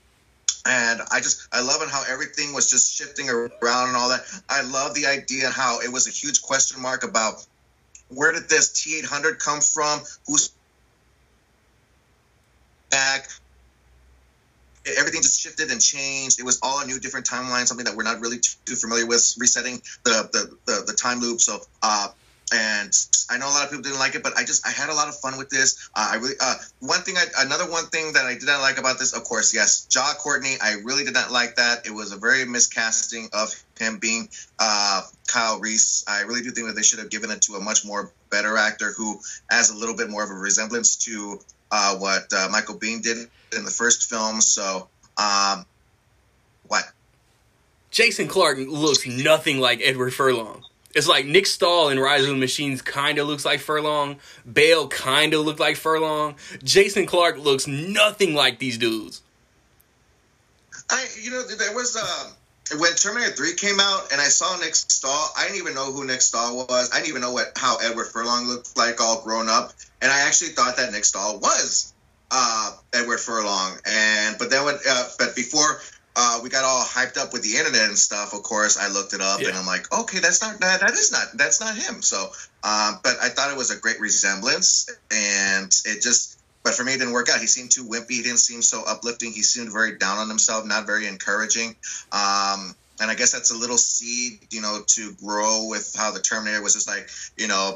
and I love it how everything was just shifting around and all that. I love the idea how it was a huge question mark about where did this T-800 come from? Who's back? Everything just shifted and changed. It was all a new, different timeline, something that we're not really too familiar with, resetting the time loop. So, and I know a lot of people didn't like it, but I had a lot of fun with this. Another one thing that I did not like about this, of course, yes, Ja Courtney. I really did not like that. It was a very miscasting of him being Kyle Reese. I really do think that they should have given it to a much more better actor who has a little bit more of a resemblance to what Michael Biehn did in the first film. So, what? Jason Clarke looks nothing like Edward Furlong. It's like Nick Stahl in Rise of the Machines kind of looks like Furlong. Bale kind of looked like Furlong. Jason Clarke looks nothing like these dudes. There was when Terminator 3 came out and I saw Nick Stahl, I didn't even know who Nick Stahl was. I didn't even know how Edward Furlong looked like all grown up. And I actually thought that Nick Stahl was Edward Furlong. But before we got all hyped up with the internet and stuff, of course, I looked it up. And I'm like, okay, that's not him. So, but I thought it was a great resemblance, but for me, it didn't work out. He seemed too wimpy. He didn't seem so uplifting. He seemed very down on himself, not very encouraging. And I guess that's a little seed, to grow with how the Terminator was just like,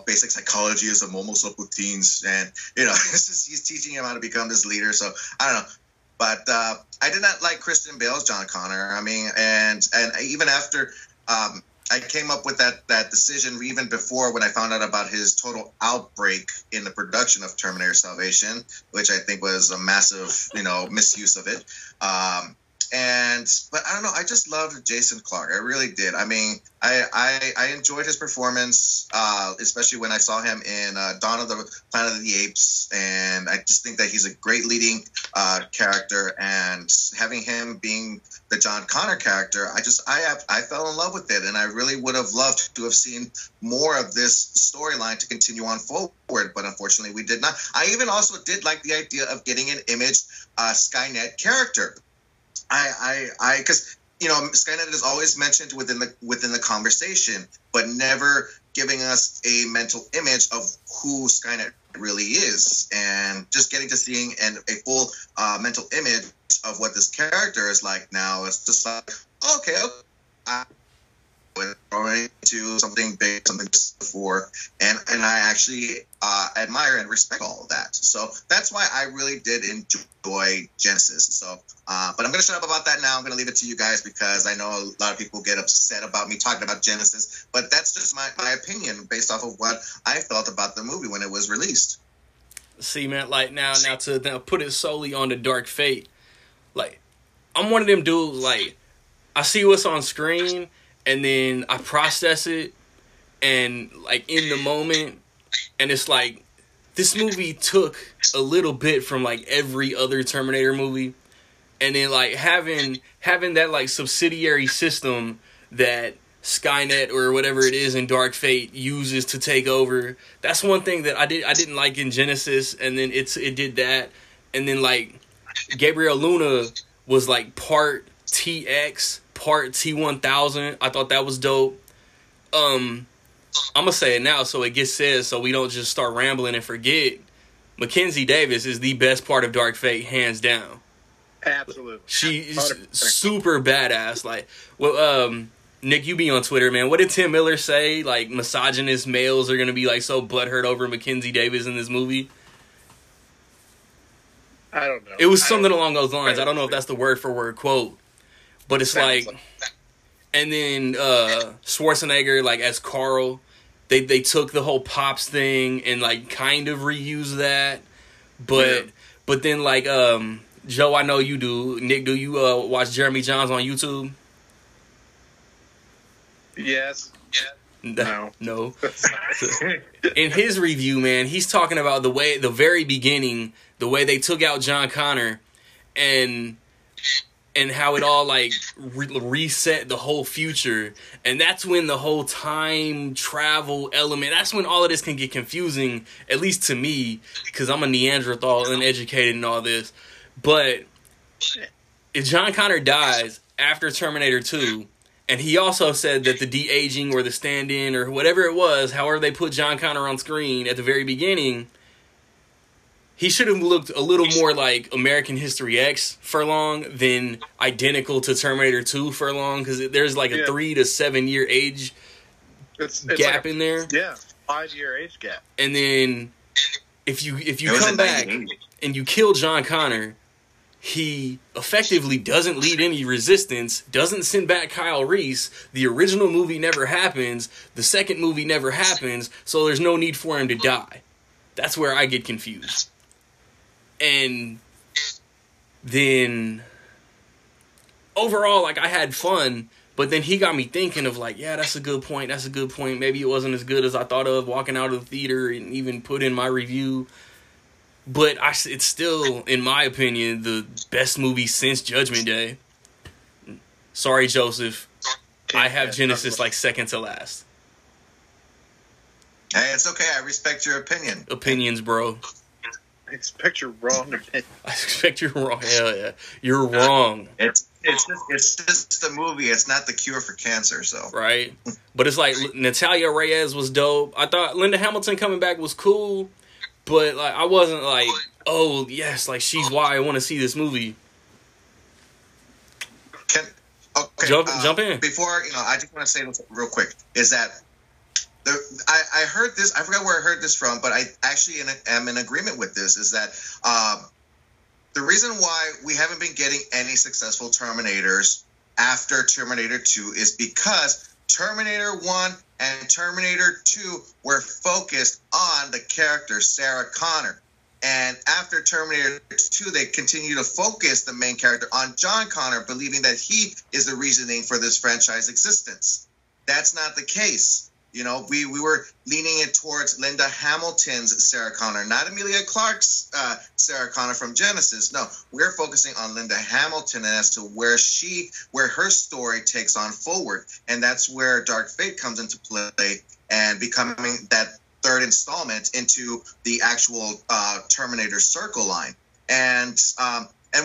basic psychology is a almost up with teens. And, he's teaching him how to become this leader. So I don't know. But I did not like Christian Bale's John Connor. I mean, and even after I came up with that decision, even before when I found out about his total outbreak in the production of Terminator Salvation, which I think was a massive, misuse of it. But I don't know. I just loved Jason Clarke. I really did. I mean, I enjoyed his performance, especially when I saw him in Dawn of the Planet of the Apes. And I just think that he's a great leading character. And having him being the John Connor character, I fell in love with it. And I really would have loved to have seen more of this storyline to continue on forward. But unfortunately, we did not. I even also did like the idea of getting an Image Skynet character. Because Skynet is always mentioned within the conversation, but never giving us a mental image of who Skynet really is, and just getting to seeing a full mental image of what this character is like now. It's just like, okay, I'm going to something big, something before, and I actually admire and respect all of that. So that's why I really did enjoy Genesis. So, but I'm going to shut up about that now. I'm going to leave it to you guys because I know a lot of people get upset about me talking about Genesis, but that's just my opinion based off of what I felt about the movie when it was released. See, man, like now to now put it solely on the Dark Fate, like I'm one of them dudes, like I see what's on screen and then I process it and like in the moment. And it's like, this movie took a little bit from like every other Terminator movie. And then like having that like subsidiary system that Skynet or whatever it is in Dark Fate uses to take over. That's one thing that I didn't like in Genesis. And then it did that. And then like Gabriel Luna was like part TX, part T-1000. I thought that was dope. I'm going to say it now so it gets said so we don't just start rambling and forget. Mackenzie Davis is the best part of Dark Fate, hands down. Absolutely. She's super badass. Like, well, Nick, you be on Twitter, man. What did Tim Miller say? Like, misogynist males are going to be, like, so butthurt over Mackenzie Davis in this movie? I don't know. It was something along those lines. I don't know if that's the word for word quote. But it's like... And then Schwarzenegger, like, as Carl, they took the whole Pops thing and, like, kind of reused that. But yeah. But then, like, Joe, I know you do. Nick, do you watch Jeremy Johns on YouTube? Yes. No. No. In his review, man, he's talking about the way, the very beginning, the way they took out John Connor and how it all, like, reset the whole future. And that's when the whole time travel element, that's when all of this can get confusing, at least to me, because I'm a Neanderthal, uneducated and all this. But if John Connor dies after Terminator 2, and he also said that the de-aging or the stand-in or whatever it was, however they put John Connor on screen at the very beginning, he should have looked a little more like American History X Furlong than identical to Terminator 2 Furlong, because there's like a 3 to 7 year age it's gap like in there. Yeah, 5 year age gap. And then if you come back and you kill John Connor, he effectively doesn't lead any resistance, doesn't send back Kyle Reese. The original movie never happens. The second movie never happens. So there's no need for him to die. That's where I get confused. And then overall, like, I had fun, but then he got me thinking of, like, yeah, that's a good point. That's a good point. Maybe it wasn't as good as I thought of walking out of the theater and even put in my review. But it's still, in my opinion, the best movie since Judgment Day. Sorry, Joseph. I have Genesis, like, second to last. Hey, it's okay. I respect your opinion. Opinions, bro. I expect you're wrong. I expect you're wrong. Hell yeah, you're wrong. It's just the movie. It's not the cure for cancer. So right, but it's like Natalia Reyes was dope. I thought Linda Hamilton coming back was cool, but like I wasn't like, oh yes, like she's why I want to see this movie. Jump in before I just want to say this real quick is that. I heard this. I forgot where I heard this from, but I actually am in agreement with this. Is that the reason why we haven't been getting any successful Terminators after Terminator 2 is because Terminator 1 and Terminator 2 were focused on the character Sarah Connor, and after Terminator 2, they continue to focus the main character on John Connor, believing that he is the reasoning for this franchise existence. That's not the case. You know, we were leaning it towards Linda Hamilton's Sarah Connor, not Emilia Clarke's Sarah Connor from Genesis. No, we're focusing on Linda Hamilton as to where her story takes on forward. And that's where Dark Fate comes into play and becoming that third installment into the actual Terminator Circle line. And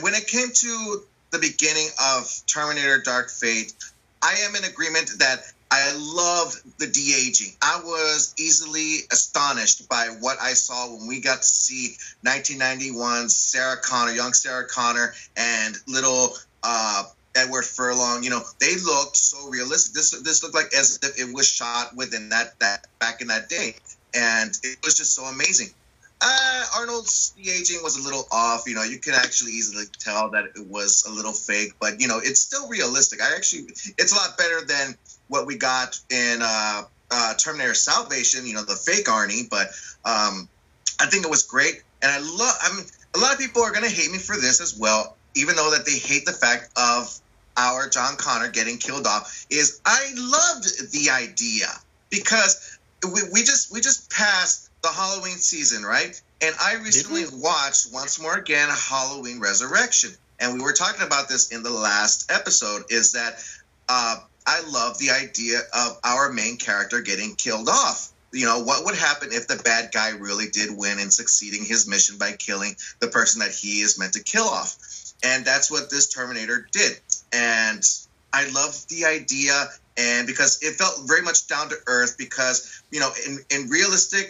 when it came to the beginning of Terminator Dark Fate, I am in agreement that I loved the de-aging. I was easily astonished by what I saw when we got to see 1991's Sarah Connor, young Sarah Connor, and little Edward Furlong. You know, they looked so realistic. This looked like as if it was shot within that back in that day, and it was just so amazing. Arnold's de-aging was a little off. You know, you could actually easily tell that it was a little fake, but you know, it's still realistic. It's a lot better than what we got in Terminator Salvation, you know, the fake Arnie, but I think it was great. And a lot of people are going to hate me for this as well, even though that they hate the fact of our John Connor getting killed off, is I loved the idea because we just passed the Halloween season, right? And I recently watched once more again Halloween Resurrection. And we were talking about this in the last episode, is that I love the idea of our main character getting killed off. You know, what would happen if the bad guy really did win in succeeding his mission by killing the person that he is meant to kill off? And that's what this Terminator did. And I love the idea, and because it felt very much down to earth, because, you know, in reality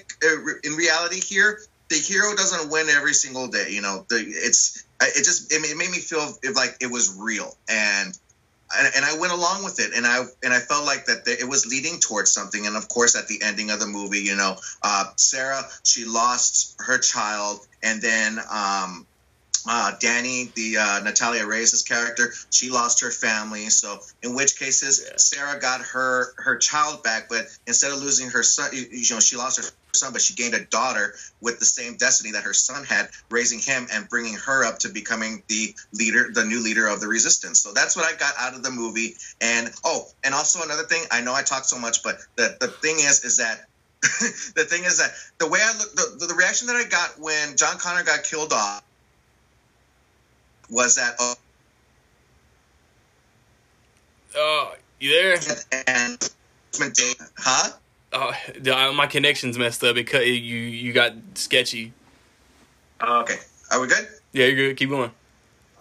here, the hero doesn't win every single day. You know, it made me feel like it was real. And And I went along with it, and I felt like that it was leading towards something. And of course, at the ending of the movie, you know, Sarah, she lost her child, and then Danny, Natalia Reyes' character, she lost her family. So in which cases, yeah, Sarah got her child back, but instead of losing her son, you know, she lost her son, but she gained a daughter with the same destiny that her son had, raising him and bringing her up to becoming the new leader of the resistance. So that's what I got out of the movie. And and also another thing, I know I talk so much, but the thing is that the way I look, the reaction that I got when John Connor got killed off was that oh, you there? And huh? Oh, my connection's messed up. It cut, you got sketchy. Okay. Are we good? Yeah, you're good. Keep going.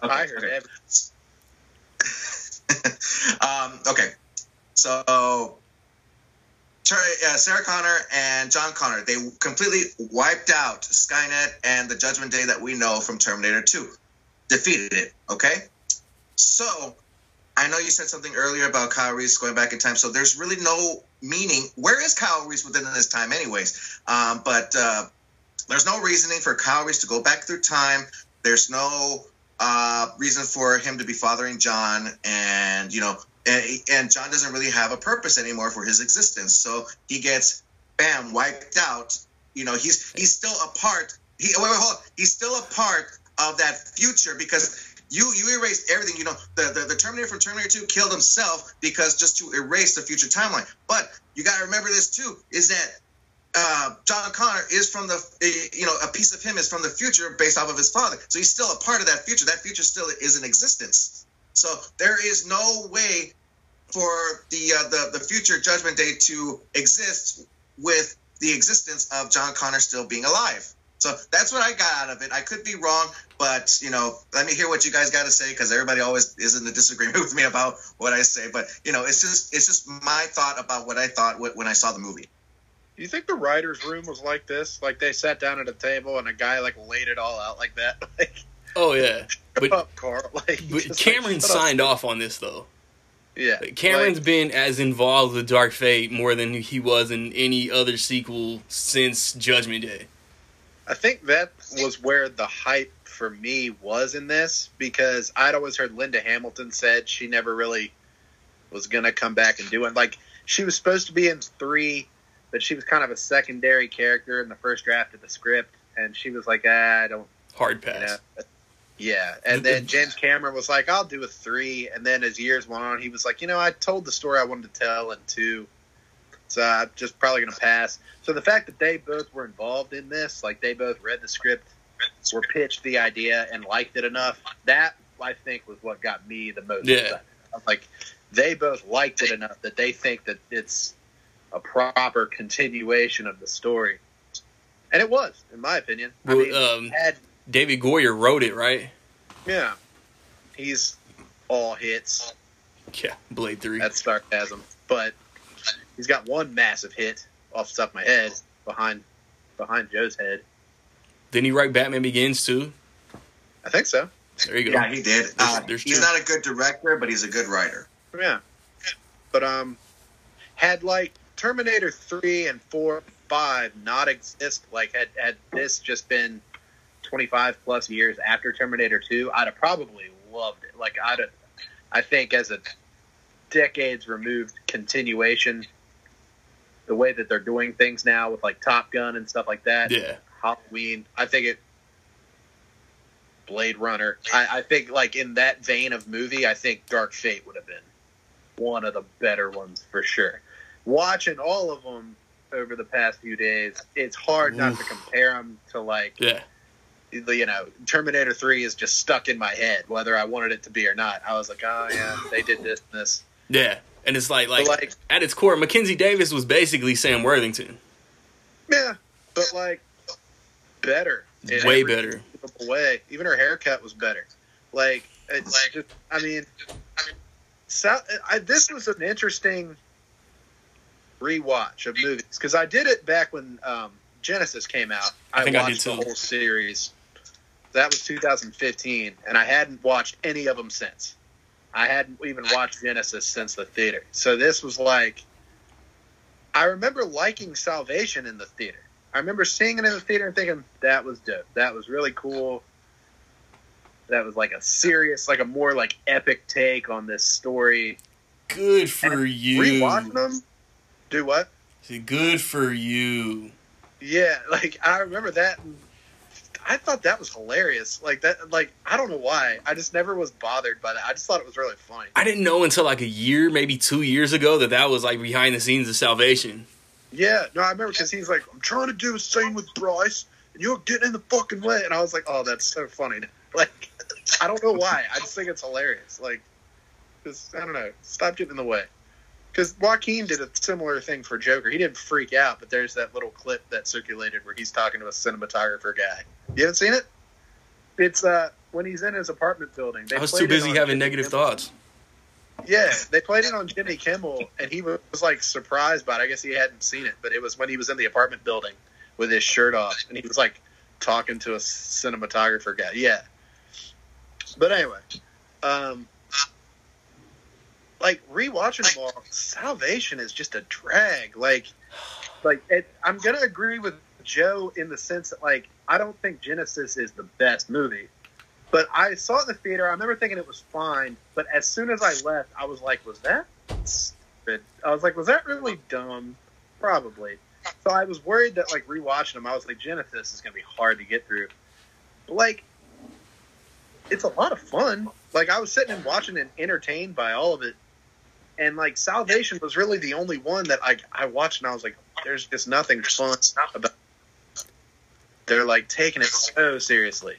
Okay. I heard it. Okay. So, Sarah Connor and John Connor, they completely wiped out Skynet and the Judgment Day that we know from Terminator 2. Defeated it, okay? So, I know you said something earlier about Kyle Reese going back in time, so there's really no meaning. Where is Kyle Reese within this time anyways? But there's no reasoning for Kyle Reese to go back through time. There's no reason for him to be fathering John. And, you know, and John doesn't really have a purpose anymore for his existence. So he gets, bam, wiped out. You know, he's still a part. He's still a part of that future because... You erased everything. You know, the Terminator from Terminator 2 killed himself because just to erase the future timeline. But you got to remember this too, is that John Connor is from a piece of him is from the future based off of his father. So he's still a part of that future. That future still is in existence. So there is no way for the future Judgment Day to exist with the existence of John Connor still being alive. So that's what I got out of it. I could be wrong, but, you know, let me hear what you guys got to say because everybody always is in the disagreement with me about what I say. But, you know, it's just my thought about what I thought when I saw the movie. Do you think the writer's room was like this? Like they sat down at a table and a guy, like, laid it all out like that? Like, oh, yeah. But, up, Carl. Like, but Cameron signed off on this, though. Yeah. Cameron's been as involved with Dark Fate more than he was in any other sequel since Judgment Day. I think that was where the hype for me was in this, because I'd always heard Linda Hamilton said she never really was going to come back and do it. Like, she was supposed to be in 3, but she was kind of a secondary character in the first draft of the script, and she was like, I don't... Hard pass. You know. Yeah, and then James Cameron was like, I'll do a 3, and then as years went on, he was like, you know, I told the story I wanted to tell in 2, so I'm just probably going to pass. So the fact that they both were involved in this, like they both read the script, were pitched the idea and liked it enough, that I think was what got me the most excited. I'm like, they both liked it enough that they think that it's a proper continuation of the story. And it was, in my opinion. Well, I mean, David Goyer wrote it, right? Yeah. He's all hits. Yeah, Blade 3. That's sarcasm. But... he's got one massive hit off the top of my head behind Joe's head. Didn't he write Batman Begins too? I think so. There you go. Yeah, he did. There's he's not a good director, but he's a good writer. Yeah. But had like Terminator 3 and 4 and 5 not exist, like had this just been 25 plus years after Terminator 2, I'd have probably loved it. Like I think as a decades removed continuation, the way that they're doing things now with like Top Gun and stuff like that, yeah, Halloween, I think it, Blade Runner, I think like in that vein of movie, I think Dark Fate would have been one of the better ones for sure. Watching all of them over the past few days, it's hard not to compare them to like, yeah, you know, Terminator 3 is just stuck in my head, whether I wanted it to be or not. I was like, oh yeah, they did this and this. Yeah. And it's like at its core, Mackenzie Davis was basically Sam Worthington. Yeah, but like better, way better. Way, even her haircut was better. Like, it's just, I mean, this was an interesting rewatch of movies because I did it back when Genesis came out. I watched the whole series. That was 2015, and I hadn't watched any of them since. I hadn't even watched Genesis since the theater. So this was like, I remember liking Salvation in the theater. I remember seeing it in the theater and thinking, that was dope. That was really cool. That was like a serious, like a more like epic take on this story. Good for you. Rewatching them? Do what? Good for you. Yeah, like I remember that. And I thought that was hilarious. Like that, like I don't know why. I just never was bothered by that. I just thought it was really funny. I didn't know until like a year, maybe 2 years ago, that that was like behind the scenes of Salvation. Yeah, no, I remember because he's like, I'm trying to do a scene with Bryce, and you're getting in the fucking way, and I was like, oh, that's so funny. Like, I don't know why. I just think it's hilarious. Like, just, I don't know. Stop getting in the way. Because Joaquin did a similar thing for Joker. He didn't freak out, but there's that little clip that circulated where he's talking to a cinematographer guy. You haven't seen it? It's when he's in his apartment building. I was too busy having negative thoughts. Yeah, they played it on Jimmy Kimmel, and he was like surprised by it. I guess he hadn't seen it, but it was when he was in the apartment building with his shirt off, and he was like talking to a cinematographer guy. Yeah. But anyway, like rewatching them all, Salvation is just a drag. Like I'm gonna agree with Joe in the sense that like I don't think Genesis is the best movie, but I saw it in the theater. I remember thinking it was fine, but as soon as I left, I was like, "Was that stupid?" I was like, "Was that really dumb?" Probably. So I was worried that like rewatching them, I was like, "Genesis is gonna be hard to get through," but like. It's a lot of fun. Like, I was sitting and watching and entertained by all of it. And, like, Salvation was really the only one that I watched and I was like, there's just nothing fun about it. They're, like, taking it so seriously.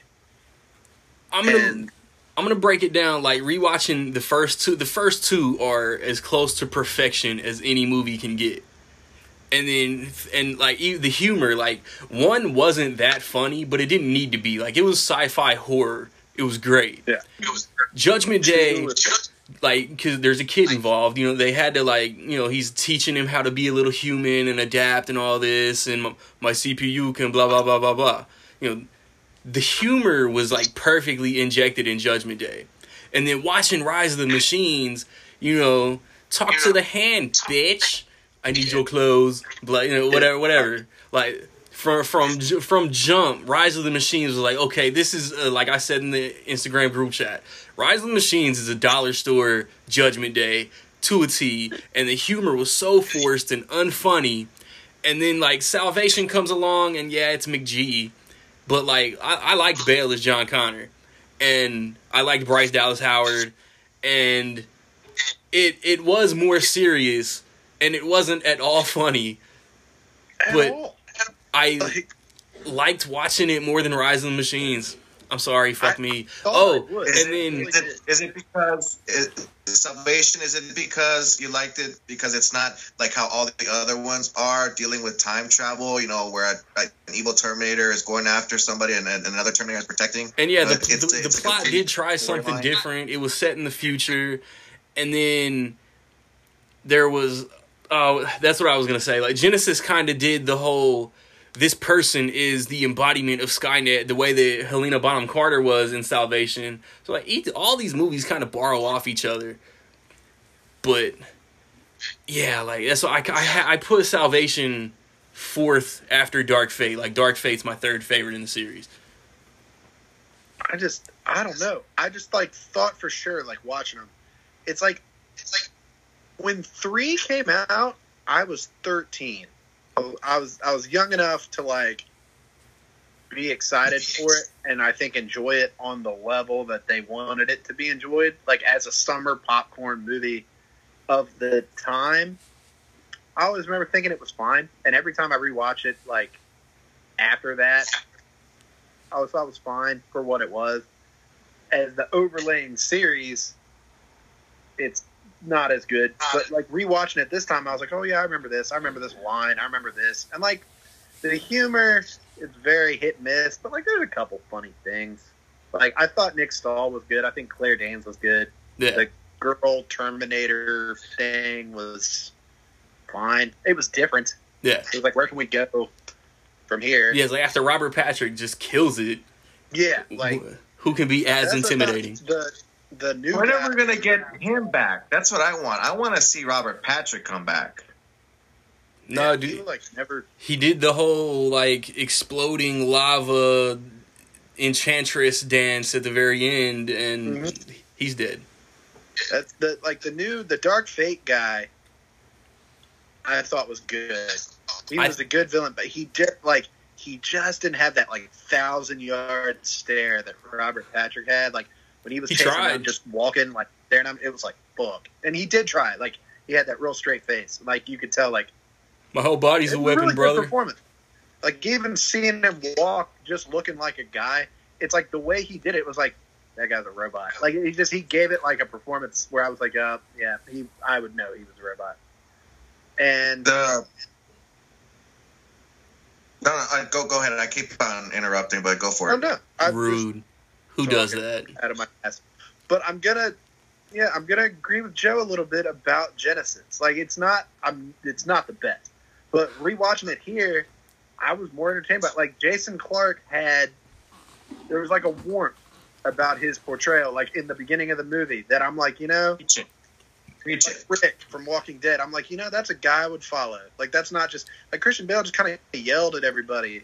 I'm gonna break it down. Like, rewatching the first two. The first two are as close to perfection as any movie can get. And then, and like the humor, like, one wasn't that funny, but it didn't need to be. Like, it was sci-fi horror. It was great. Yeah. Judgment Day, like, because there's a kid involved. You know, they had to, like, you know, he's teaching him how to be a little human and adapt and all this, and my CPU can blah, blah, blah, blah, blah. You know, the humor was, like, perfectly injected in Judgment Day. And then watching Rise of the Machines, you know, talk to the hand, bitch. I need your clothes. Blah, you know, whatever. Like... From jump, Rise of the Machines was like, okay, this is, like I said in the Instagram group chat, Rise of the Machines is a dollar store Judgment Day to a T, and the humor was so forced and unfunny, and then, like, Salvation comes along, and yeah, it's McGee, but, like, I liked Bale as John Connor, and I liked Bryce Dallas Howard, and it was more serious, and it wasn't at all funny, but... I liked watching it more than Rise of the Machines. I'm sorry, fuck me. Oh, is it because Salvation, you liked it because it's not like how all the other ones are dealing with time travel, you know, where an evil Terminator is going after somebody and another Terminator is protecting? And yeah, the plot did try something different. It was set in the future. And then there was... Oh, that's what I was going to say. Like, Genesis kind of did the whole... This person is the embodiment of Skynet, the way that Helena Bonham Carter was in Salvation. So, like, all these movies kind of borrow off each other. But, yeah, like, that's why I put Salvation fourth after Dark Fate. Like, Dark Fate's my third favorite in the series. I don't know. I just, like, thought for sure, like, watching them. It's like, when 3 came out, I was 13. I was young enough to, like, be excited for it and I think enjoy it on the level that they wanted it to be enjoyed, like, as a summer popcorn movie of the time. I always remember thinking it was fine, and every time I rewatch it, like, after that, I always thought it was fine for what it was. As the overlaying series, it's not as good, but, like, rewatching it this time, I was like, oh, yeah, I remember this line, I remember this, and, like, the humor is very hit and miss, but, like, there's a couple funny things. Like, I thought Nick Stahl was good. I think Claire Danes was good. Yeah. The girl Terminator thing was fine. It was different. Yeah. It was like, where can we go from here? Yeah, it's like, after Robert Patrick just kills it. Yeah, like... Who can be as intimidating? the new We're never going to get him back. That's what I want. I want to see Robert Patrick come back. No, dude. He, never... he did the whole, exploding lava enchantress dance at the very end, and he's dead. That's the Dark Fate guy I thought was good. He was a good villain, but he did, he just didn't have that, 1,000-yard stare that Robert Patrick had. When he was him, just walking, staring at him, it was fuck. And he did try. He had that real straight face. You could tell, my whole body's a weapon, really brother. Good performance. Even seeing him walk, just looking like a guy, it's the way he did it was that guy's a robot. He gave it a performance where I was I would know he was a robot. And go ahead. I keep on interrupting, but go for it. No, rude. Who does that? Out of my ass. But I'm gonna agree with Joe a little bit about Genesis. It's not the best. But rewatching it here, I was more entertained by it. Jason Clarke there was a warmth about his portrayal, in the beginning of the movie that I'm Rick from Walking Dead. I'm that's a guy I would follow. That's not just Christian Bale just kind of yelled at everybody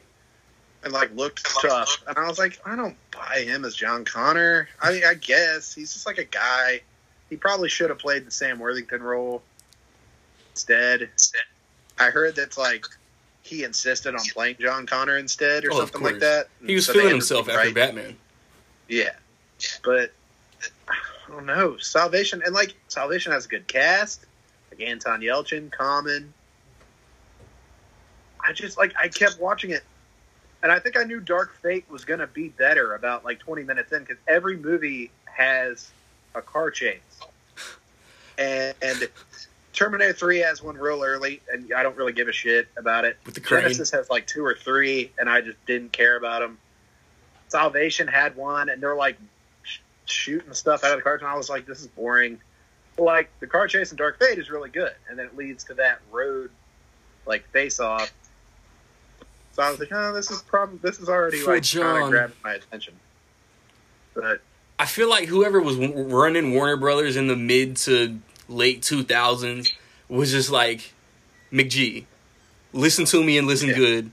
and looked tough. And I was I don't buy him as John Connor. I guess he's just a guy. He probably should have played the Sam Worthington role instead. I heard that's he insisted on playing John Connor instead or something like that. He was feeling himself after Batman. Yeah, but I don't know. Salvation and Salvation has a good cast, Anton Yelchin, Common. I just I kept watching it, and I think I knew Dark Fate was gonna be better about 20 minutes in because every movie has a car chase, and Terminator 3 has one real early, and I don't really give a shit about it. With the Genesis has 2 or 3, and I just didn't care about them. Salvation had one, and they're shooting stuff out of the cars, and I was this is boring. The car chase in Dark Fate is really good, and then it leads to that road face off. So I was this is already kind of grabbing my attention. But I feel whoever was running Warner Brothers in the mid to late 2000s was just McG, listen to me and listen good.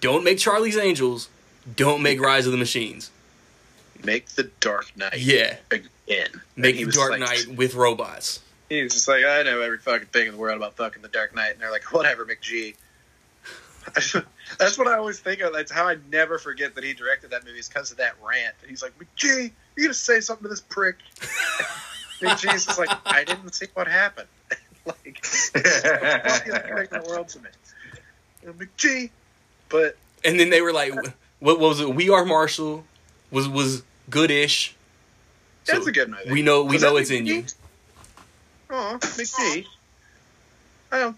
Don't make Charlie's Angels. Don't make Rise of the Machines. Make the Dark Knight. Yeah. Again. Make the Dark Knight with robots. He's just I know every fucking thing in the world about fucking the Dark Knight. And they're whatever, McG. That's what I always think of. That's how I never forget that he directed that movie is because of that rant. And he's McG, you gonna say something to this prick? McG's just I didn't see what happened. What the fuck is making the world to me? And McG. But... And then they were what was it? We Are Marshall was goodish. So that's a good movie. We know it's in you. Oh, McG. I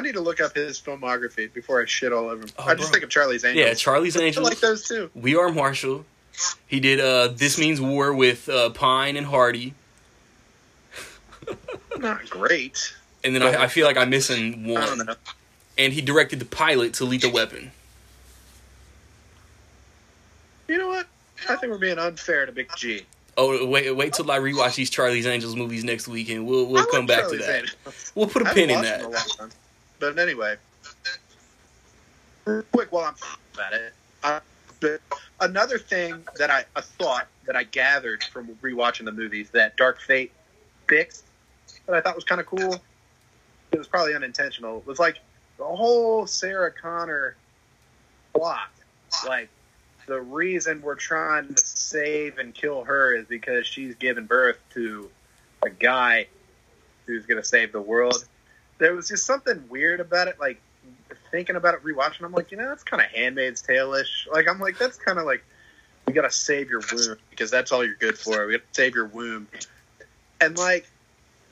need to look up his filmography before I shit all over him. Oh, I just think of Charlie's Angels. Yeah, Charlie's Angels. I like those too. We Are Marshall. He did This Means War with Pine and Hardy. Not great. And then I feel I'm missing one. I don't know. And he directed the pilot to Lethal Weapon. You know what? I think we're being unfair to Big G. Oh, wait till I rewatch these Charlie's Angels movies next weekend. We'll come back to that. We'll put a pin in that. But anyway, real quick while I'm talking about it, another thing that I thought that I gathered from rewatching the movies that Dark Fate fixed that I thought was kind of cool. It was probably unintentional. It was the whole Sarah Connor plot, the reason we're trying to save and kill her is because she's given birth to a guy who's going to save the world. There was just something weird about it, thinking about it, rewatching, I'm that's kind of Handmaid's Tale-ish. That's kind of we got to save your womb because that's all you're good for. We got to save your womb. And,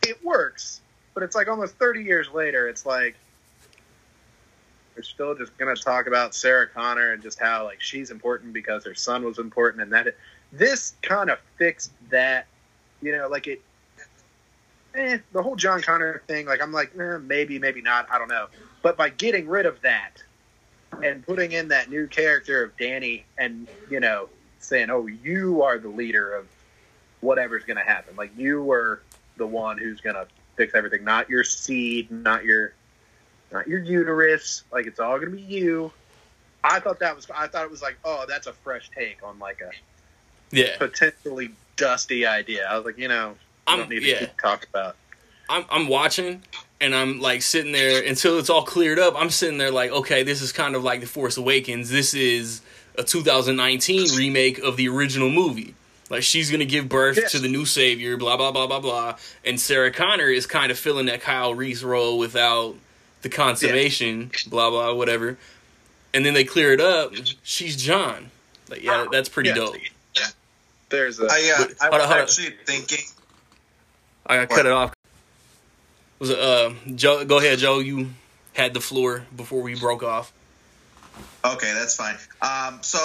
it works, but it's almost 30 years later, it's we're still just going to talk about Sarah Connor and just how, she's important because her son was important. And that this kind of fixed that, the whole John Connor thing, I'm maybe, maybe not. I don't know. But by getting rid of that and putting in that new character of Danny and, saying, oh, you are the leader of whatever's going to happen. Like, you were the one who's going to fix everything, not your seed, not your uterus. Like, it's all going to be you. I thought it was like, oh, that's a fresh take on like a potentially dusty idea. I was like, you know, I don't need to talk about. I'm watching and I'm like sitting there until it's all cleared up. I'm sitting there like, okay, this is kind of like The Force Awakens. This is a 2019 remake of the original movie. Like, she's going to give birth to the new savior, blah, blah, blah, blah, blah. And Sarah Connor is kind of filling that Kyle Reese role without the consummation, blah, blah, whatever. And then they clear it up. She's John. Like, yeah, that's pretty dope. Yeah. There's a... I was actually thinking... I got cut it off. Joe, go ahead, Joe. You had the floor before we broke off. Okay, that's fine. So...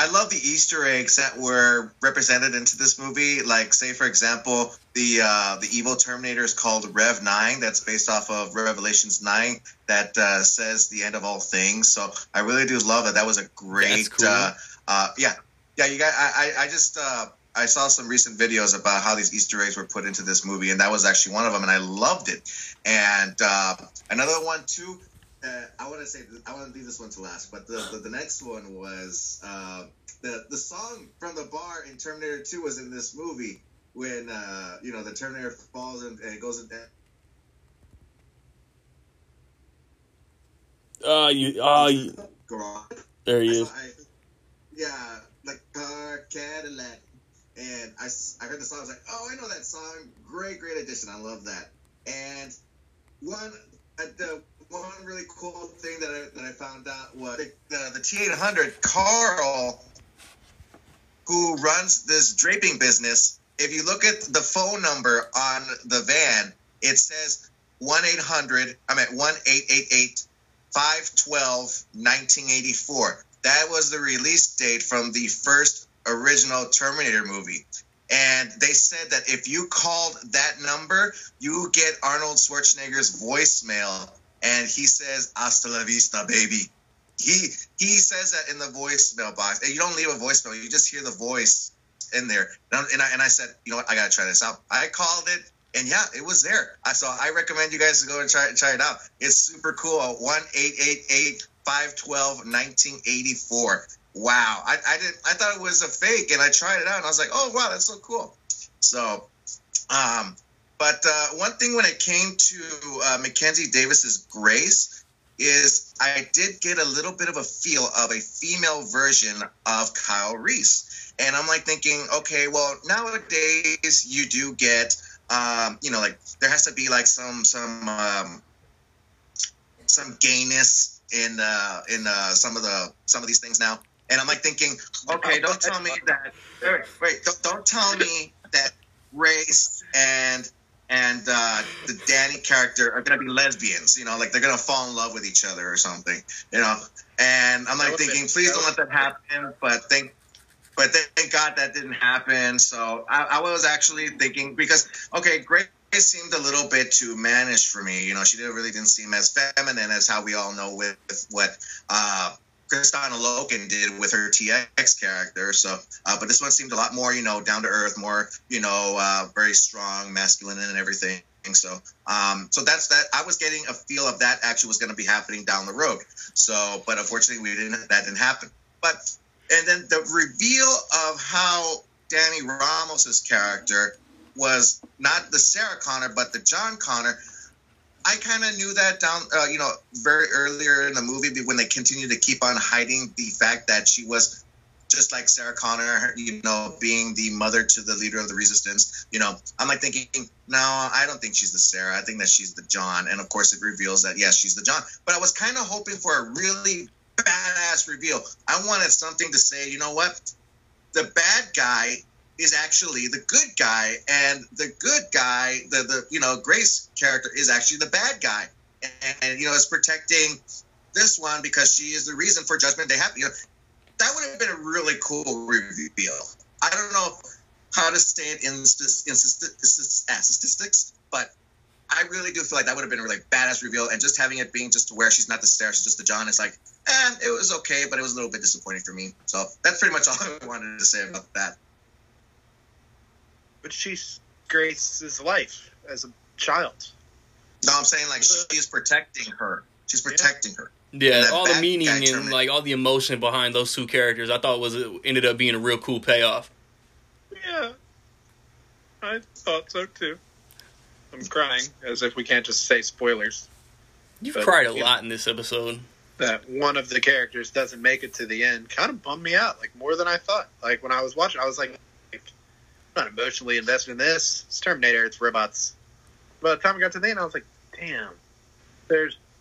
I love the Easter eggs that were represented into this movie. Like, say, for example, the evil Terminator is called Rev 9. That's based off of Revelations 9 that says the end of all things. So I really do love that. That was a great... That's cool. You guys, I saw some recent videos about how these Easter eggs were put into this movie, and that was actually one of them, and I loved it. And another one, too... I want to leave this one to last, but the next one was the song from the bar in Terminator 2 was in this movie when the Terminator falls and it goes in. There he is. Like car Cadillac, and I heard the song. I was like, oh, I know that song. Great addition. I love that. And One really cool thing that I found out was the T-800, Carl, who runs this draping business. If you look at the phone number on the van, it says 1-888-512-1984. That was the release date from the first original Terminator movie. And they said that if you called that number, you get Arnold Schwarzenegger's voicemail. And he says, hasta la vista, baby. He says that in the voicemail box. And you don't leave a voicemail. You just hear the voice in there. And I said, you know what? I got to try this out. I called it. And, yeah, it was there. So I recommend you guys to go and try it out. It's super cool. 1-888-512-1984. Wow. I thought it was a fake. And I tried it out. And I was like, oh, wow, that's so cool. So, But one thing when it came to Mackenzie Davis's Grace is I did get a little bit of a feel of a female version of Kyle Reese. And I'm like thinking, okay, well, nowadays you do get, there has to be like some gayness in some of these things now. And I'm like thinking, okay, don't tell me that. Wait, don't tell me that race and the Danny character are gonna be lesbians, like they're gonna fall in love with each other or something, And I'm like thinking, please don't let that happen. But thank God that didn't happen. So I was actually thinking because Grace seemed a little bit too mannish for me. She really didn't seem as feminine as how we all know with what Christina Loken did with her TX character, but this one seemed a lot more, down to earth, more, very strong, masculine, and everything. So that's that. I was getting a feel of that actually was going to be happening down the road. So, but unfortunately, that didn't happen. And then the reveal of how Danny Ramos's character was not the Sarah Connor, but the John Connor. I kind of knew that very earlier in the movie when they continued to keep on hiding the fact that she was just like Sarah Connor, being the mother to the leader of the resistance. I'm like thinking, no, I don't think she's the Sarah. I think that she's the John. And of course it reveals that, yes, she's the John. But I was kind of hoping for a really badass reveal. I wanted something to say, you know what? The bad guy is actually the good guy, and the good guy, the Grace character is actually the bad guy, and is protecting this one because she is the reason for Judgment Day happening. That would have been a really cool reveal. I don't know how to say it in statistics, but I really do feel like that would have been a really badass reveal, and just having it being just to where she's not the Sarah, she's just the John. It's like, it was okay, but it was a little bit disappointing for me. So that's pretty much all I wanted to say about that. but she graces his life as a child. No, I'm saying, like, she is protecting her. She's protecting her. Yeah, all the meaning and, like, all the emotion behind those two characters, I thought it ended up being a real cool payoff. Yeah. I thought so, too. I'm crying, as if we can't just say spoilers. You've cried a lot in this episode. That one of the characters doesn't make it to the end kind of bummed me out, like, more than I thought. Like, when I was watching, I was like, I'm not emotionally invested in this. It's Terminator, it's robots. By the time I got to the end, I was like, damn.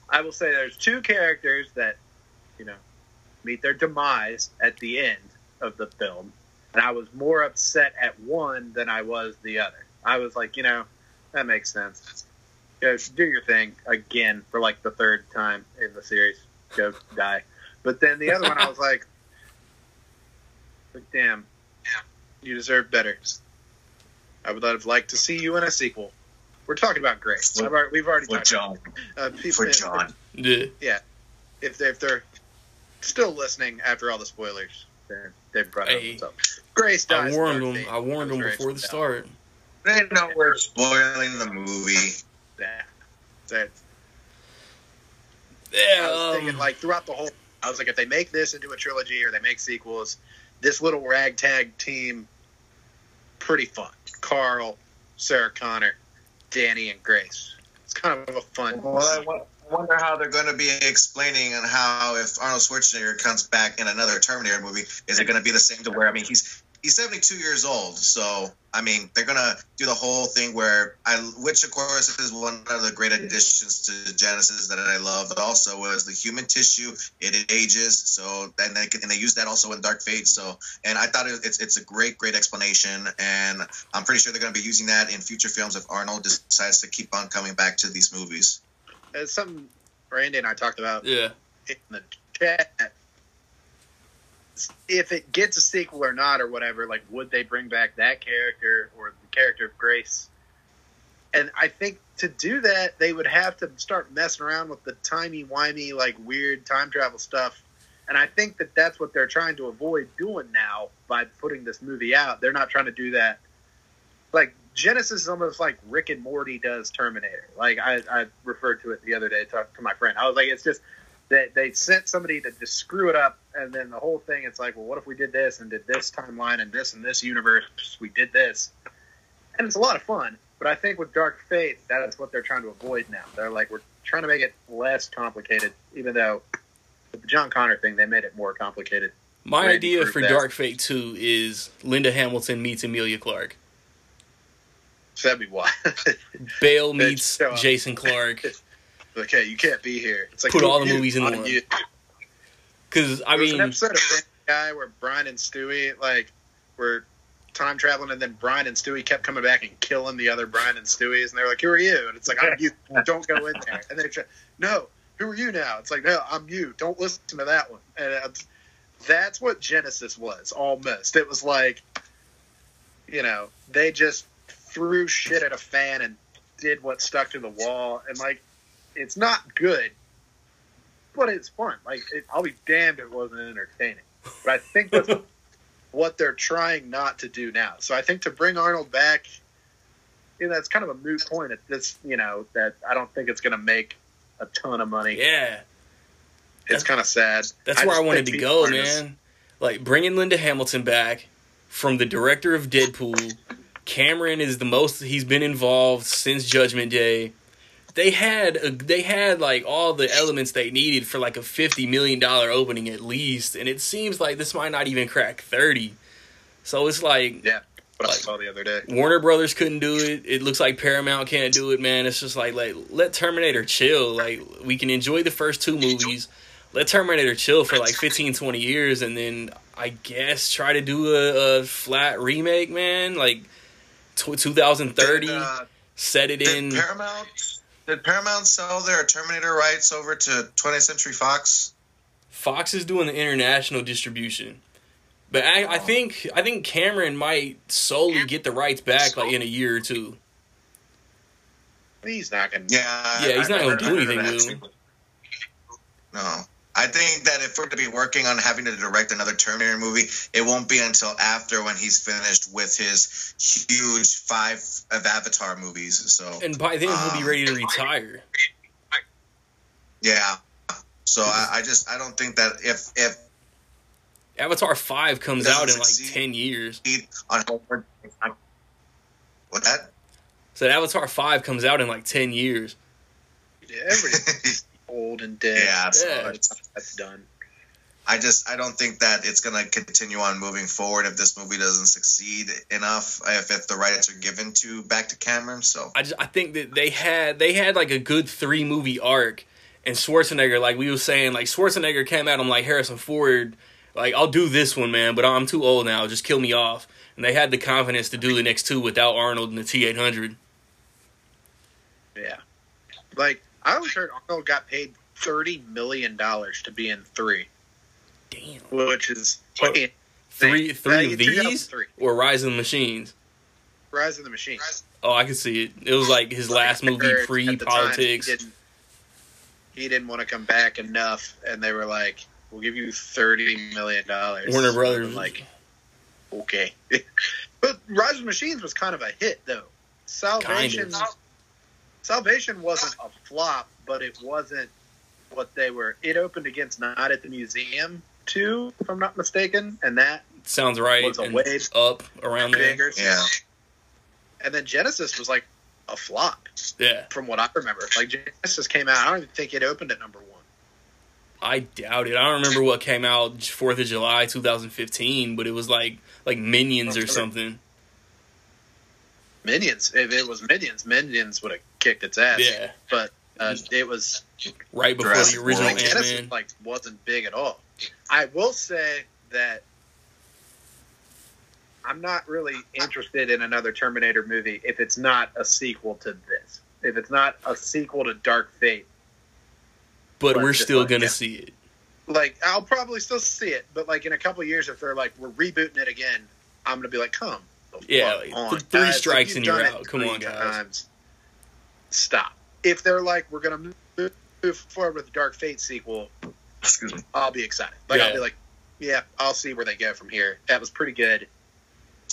I will say there's two characters that, you know, meet their demise at the end of the film. And I was more upset at one than I was the other. I was like, you know, that makes sense. Go do your thing again for like the third time in the series. Go die. But then the other one, I was like, damn, you deserve better. I would have liked to see you in a sequel. We're talking about grace. We've already talked about for John. Yeah. If they're still listening after all the spoilers, they've brought it up. Grace dies. I warned them before the start. They know we're spoiling the movie. Yeah. I was thinking, like, throughout the whole... I was like, if they make this into a trilogy or they make sequels, this little ragtag team, pretty fun. Carl, Sarah Connor, Danny, and Grace. It's kind of a fun... Well, I wonder how they're going to be explaining on how if Arnold Schwarzenegger comes back in another Terminator movie, is it going to be the same to where... I mean, he's 72 years old, so, I mean, they're going to do the whole thing where, which, of course, is one of the great additions to Genesis that I love, but also was the human tissue. It ages, so, and they use that also in Dark Fate, so, and I thought it's a great, great explanation, and I'm pretty sure they're going to be using that in future films if Arnold decides to keep on coming back to these movies. It's something Randy and I talked about in the chat. If it gets a sequel or not or whatever, like, would they bring back that character or the character of Grace? And I think to do that, they would have to start messing around with the timey-wimey, like, weird time travel stuff. And I think that that's what they're trying to avoid doing now by putting this movie out. They're not trying to do that. Like, Genesis is almost like Rick and Morty does Terminator. Like, I referred to it the other day to my friend. I was like, it's just... They sent somebody to just screw it up, and then the whole thing, it's like, well, what if we did this and did this timeline and this universe, we did this. And it's a lot of fun, but I think with Dark Fate, that's what they're trying to avoid now. They're like, we're trying to make it less complicated, even though with the John Connor thing, they made it more complicated. My idea for Dark Fate 2 is Linda Hamilton meets Emilia Clarke. So that'd be wild. Bale meets Jason Clarke. Okay, you can't be here. It's like put all the movies in one. Because I mean, an episode of that guy where Brian and Stewie like were time traveling, and then Brian and Stewie kept coming back and killing the other Brian and Stewies, and they're like, "Who are you?" And it's like, "I'm you. Don't go in there." And they try, "No, who are you now?" It's like, "No, I'm you. Don't listen to that one." And that's what Genesis was almost. It was like, you know, they just threw shit at a fan and did what stuck to the wall, and like. It's not good, but it's fun. Like, I'll be damned if it wasn't entertaining. But I think that's what they're trying not to do now. So I think to bring Arnold back, you know, that's kind of a moot point at this, you know, that I don't think it's going to make a ton of money. Yeah. It's kind of sad. That's where I wanted to go, man. Like, bringing Linda Hamilton back from the director of Deadpool. Cameron is the most he's been involved since Judgment Day. They had like all the elements they needed for like a $50 million opening at least, and it seems like this might not even crack 30. So it's like what I saw the other day. Warner Brothers couldn't do it. It looks like Paramount can't do it, man. It's just like let Terminator chill. Like we can enjoy the first two movies. Let Terminator chill for like 15, 20 years, and then I guess try to do a flat remake, man. Like 2030, set it in Paramount. Did Paramount sell their Terminator rights over to 20th Century Fox? Fox is doing the international distribution. But I think Cameron might solely get the rights back like in a year or two. He's not going to do anything with them. No. I think that if we're going to be working on having to direct another Terminator movie, it won't be until after when he's finished with his huge 5 of Avatar movies. So, and by then he'll be ready to retire. Yeah. So I don't think that if Avatar 5 comes out in like 10 years. What's that? So Avatar 5 comes out in like 10 years. Everything's old and dead. Yeah, so that's done. I don't think that it's going to continue on moving forward if this movie doesn't succeed enough, if the rights are given to back to Cameron. So I think that they had like a good 3-movie arc, and Schwarzenegger, like we were saying, like Schwarzenegger came at him like Harrison Ford, like, I'll do this one, man, but I'm too old now, just kill me off. And they had the confidence to do the next 2 without Arnold and the T-800. Yeah. Like, I always heard Arnold got paid $30 million to be in 3. Damn. Which is... Oh, three of these? Or Rise of the Machines? Rise of the Machines. Oh, I can see it. It was like his last movie pre-politics. He didn't want to come back enough, and they were like, we'll give you $30 million. Warner Brothers. Like, okay. But Rise of the Machines was kind of a hit, though. Salvation wasn't a flop, but it wasn't what they were. It opened against Not at the Museum, too, if I'm not mistaken, and that sounds right. Was a wave up around there. Yeah. And then Genesis was like a flop. Yeah. From what I remember, like Genesis came out. I don't even think it opened at number 1. I doubt it. I don't remember what came out 4th of July 2015, but it was like Minions or something. Minions. If it was Minions would have kicked its ass. Yeah. But it was right before the original Ant-Man. Like, wasn't big at all. I will say that I'm not really interested in another Terminator movie if it's not a sequel to this. If it's not a sequel to Dark Fate. But we're still going to see it. Like, I'll probably still see it, but, like, in a couple of years, if they're like, we're rebooting it again, I'm going to be like, come. Yeah, like, 3 strikes and you're out. Come on, guys. Stop. If they're like, we're going to move forward with the Dark Fate sequel, I'll be excited. Like, yeah. I'll be like, yeah, I'll see where they go from here. That was pretty good.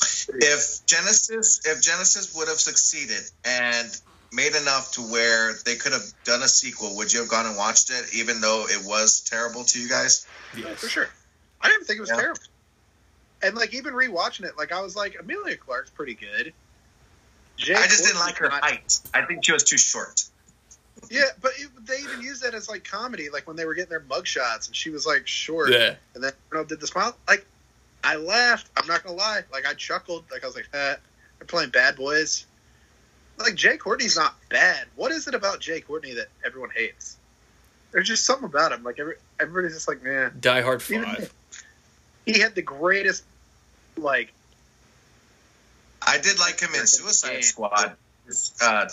If Genesis would have succeeded and made enough to where they could have done a sequel, would you have gone and watched it, even though it was terrible to you guys? Yes. For sure. I didn't think it was terrible. And, like, even rewatching it, like, I was like, Emilia Clarke's pretty good. I just didn't like her height. I think she was too short. Yeah, but they even used that as, like, comedy, like, when they were getting their mugshots, and she was, like, short. Yeah. And then Arnold did the smile. Like, I laughed. I'm not going to lie. Like, I chuckled. Like, I was like, they're playing bad boys. Like, Jay Courtney's not bad. What is it about Jay Courtney that everyone hates? There's just something about him. Like, everybody's just like, man. Die Hard 5. He had the greatest, like... I did like him in Suicide Squad.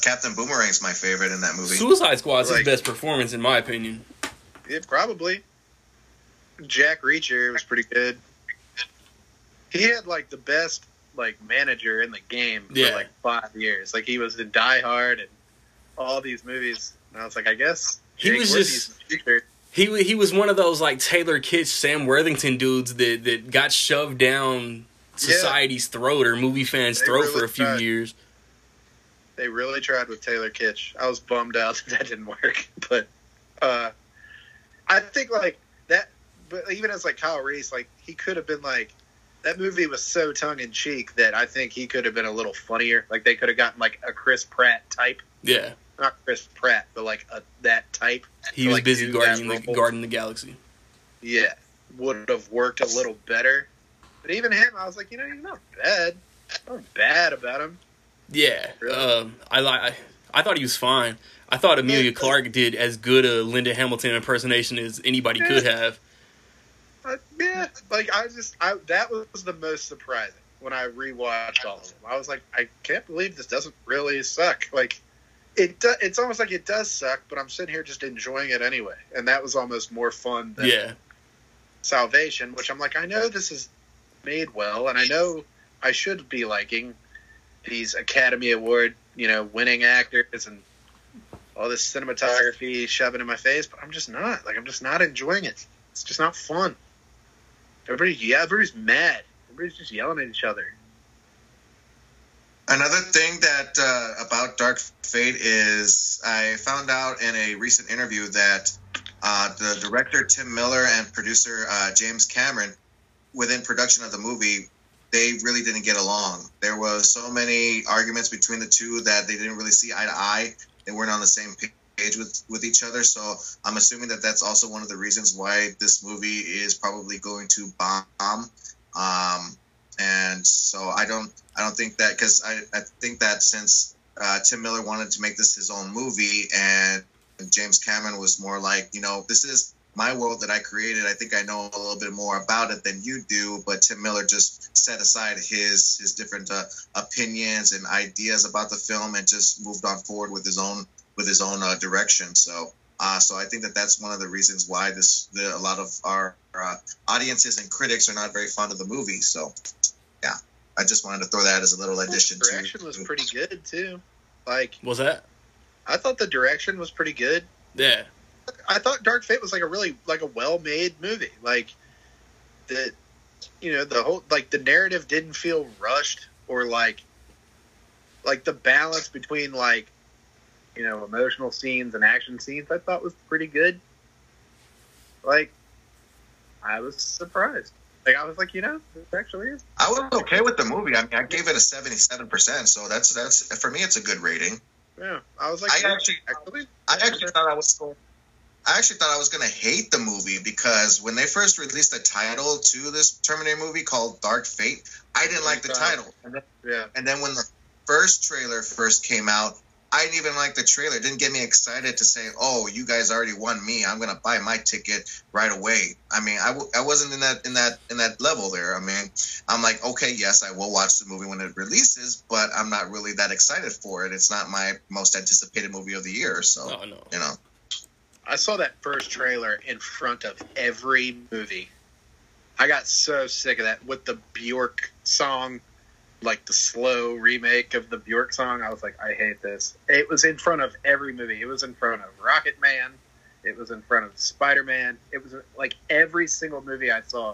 Captain Boomerang's my favorite in that movie. Suicide Squad's his best performance, in my opinion. Yeah, probably. Jack Reacher was pretty good. He had, like, the best... like manager in the game for like 5 years. Like he was in Die Hard and all these movies. And I was like, I guess he was just he was one of those like Taylor Kitsch, Sam Worthington dudes that got shoved down society's throat or movie fans' throat for a few years. They really tried with Taylor Kitsch. I was bummed out that didn't work, but I think like that. But even as like Kyle Reese, like he could have been like. That movie was so tongue-in-cheek that I think he could have been a little funnier. Like, they could have gotten, like, a Chris Pratt type. Yeah. Not Chris Pratt, but, like, that type. He was like, busy guarding the galaxy. Yeah. Would have worked a little better. But even him, I was like, you know, he's not bad. Not bad about him. Yeah. Really? I thought he was fine. I thought Emilia Clarke did as good a Linda Hamilton impersonation as anybody could have. Yeah, like that was the most surprising when I rewatched all of them. I was like, I can't believe this doesn't really suck. Like, it's almost like it does suck, but I'm sitting here just enjoying it anyway. And that was almost more fun than Salvation, which I'm like, I know this is made well, and I know I should be liking these Academy Award, you know, winning actors and all this cinematography shoving in my face, but I'm just not. Like, I'm just not enjoying it. It's just not fun. Everybody's mad. Everybody's just yelling at each other. Another thing that about Dark Fate is I found out in a recent interview that the director Tim Miller and producer James Cameron, within production of the movie, they really didn't get along. There was so many arguments between the two that they didn't really see eye to eye. They weren't on the same page with each other. So I'm assuming that that's also one of the reasons why this movie is probably going to bomb. And so I don't think that, because I think that since Tim Miller wanted to make this his own movie and James Cameron was more like, you know, this is my world that I created. I think I know a little bit more about it than you do. But Tim Miller just set aside his different opinions and ideas about the film and just moved on forward with his own direction. So I think that that's one of the reasons why a lot of our audiences and critics are not very fond of the movie. So yeah, I just wanted to throw that as a little addition. The direction was pretty good too. Like, was that? I thought the direction was pretty good. Yeah. I thought Dark Fate was a well-made movie. Like, the narrative didn't feel rushed or like the balance between emotional scenes and action scenes I thought was pretty good. Like, I was surprised. Like, I was like, it actually is. I was okay with the movie. I mean, I gave it a 77%, so that's for me, it's a good rating. Yeah, I was like, I actually thought I was going to hate the movie because when they first released the title to this Terminator movie called Dark Fate, I didn't like the title. And then when the first trailer first came out, I didn't even like the trailer. It didn't get me excited to say, oh, you guys already won me. I'm going to buy my ticket right away. I mean, I wasn't in that level there. I mean, I'm like, okay, yes, I will watch the movie when it releases, but I'm not really that excited for it. It's not my most anticipated movie of the year. So, I saw that first trailer in front of every movie. I got so sick of that with the Bjork song, like the slow remake of the Bjork song. I was like, I hate this. It was in front of every movie. It was in front of Rocket Man. It was in front of Spider-Man. It was like every single movie I saw.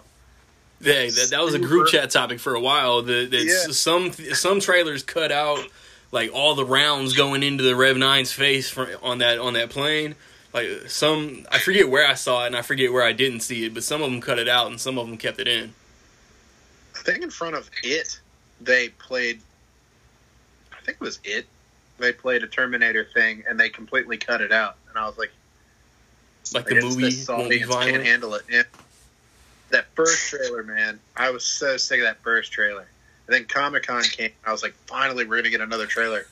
Yeah, that was a group chat topic for a while. Some trailers cut out like all the rounds going into the Rev 9's face on that plane. Like some, I forget where I saw it and I forget where I didn't see it, but some of them cut it out and some of them kept it in. I think in front of it, they played a Terminator thing and they completely cut it out. And I was like, the movie won't be violent. Can't handle it. Yeah. That first trailer, man, I was so sick of that first trailer. And then Comic-Con came, and I was like, finally, we're going to get another trailer.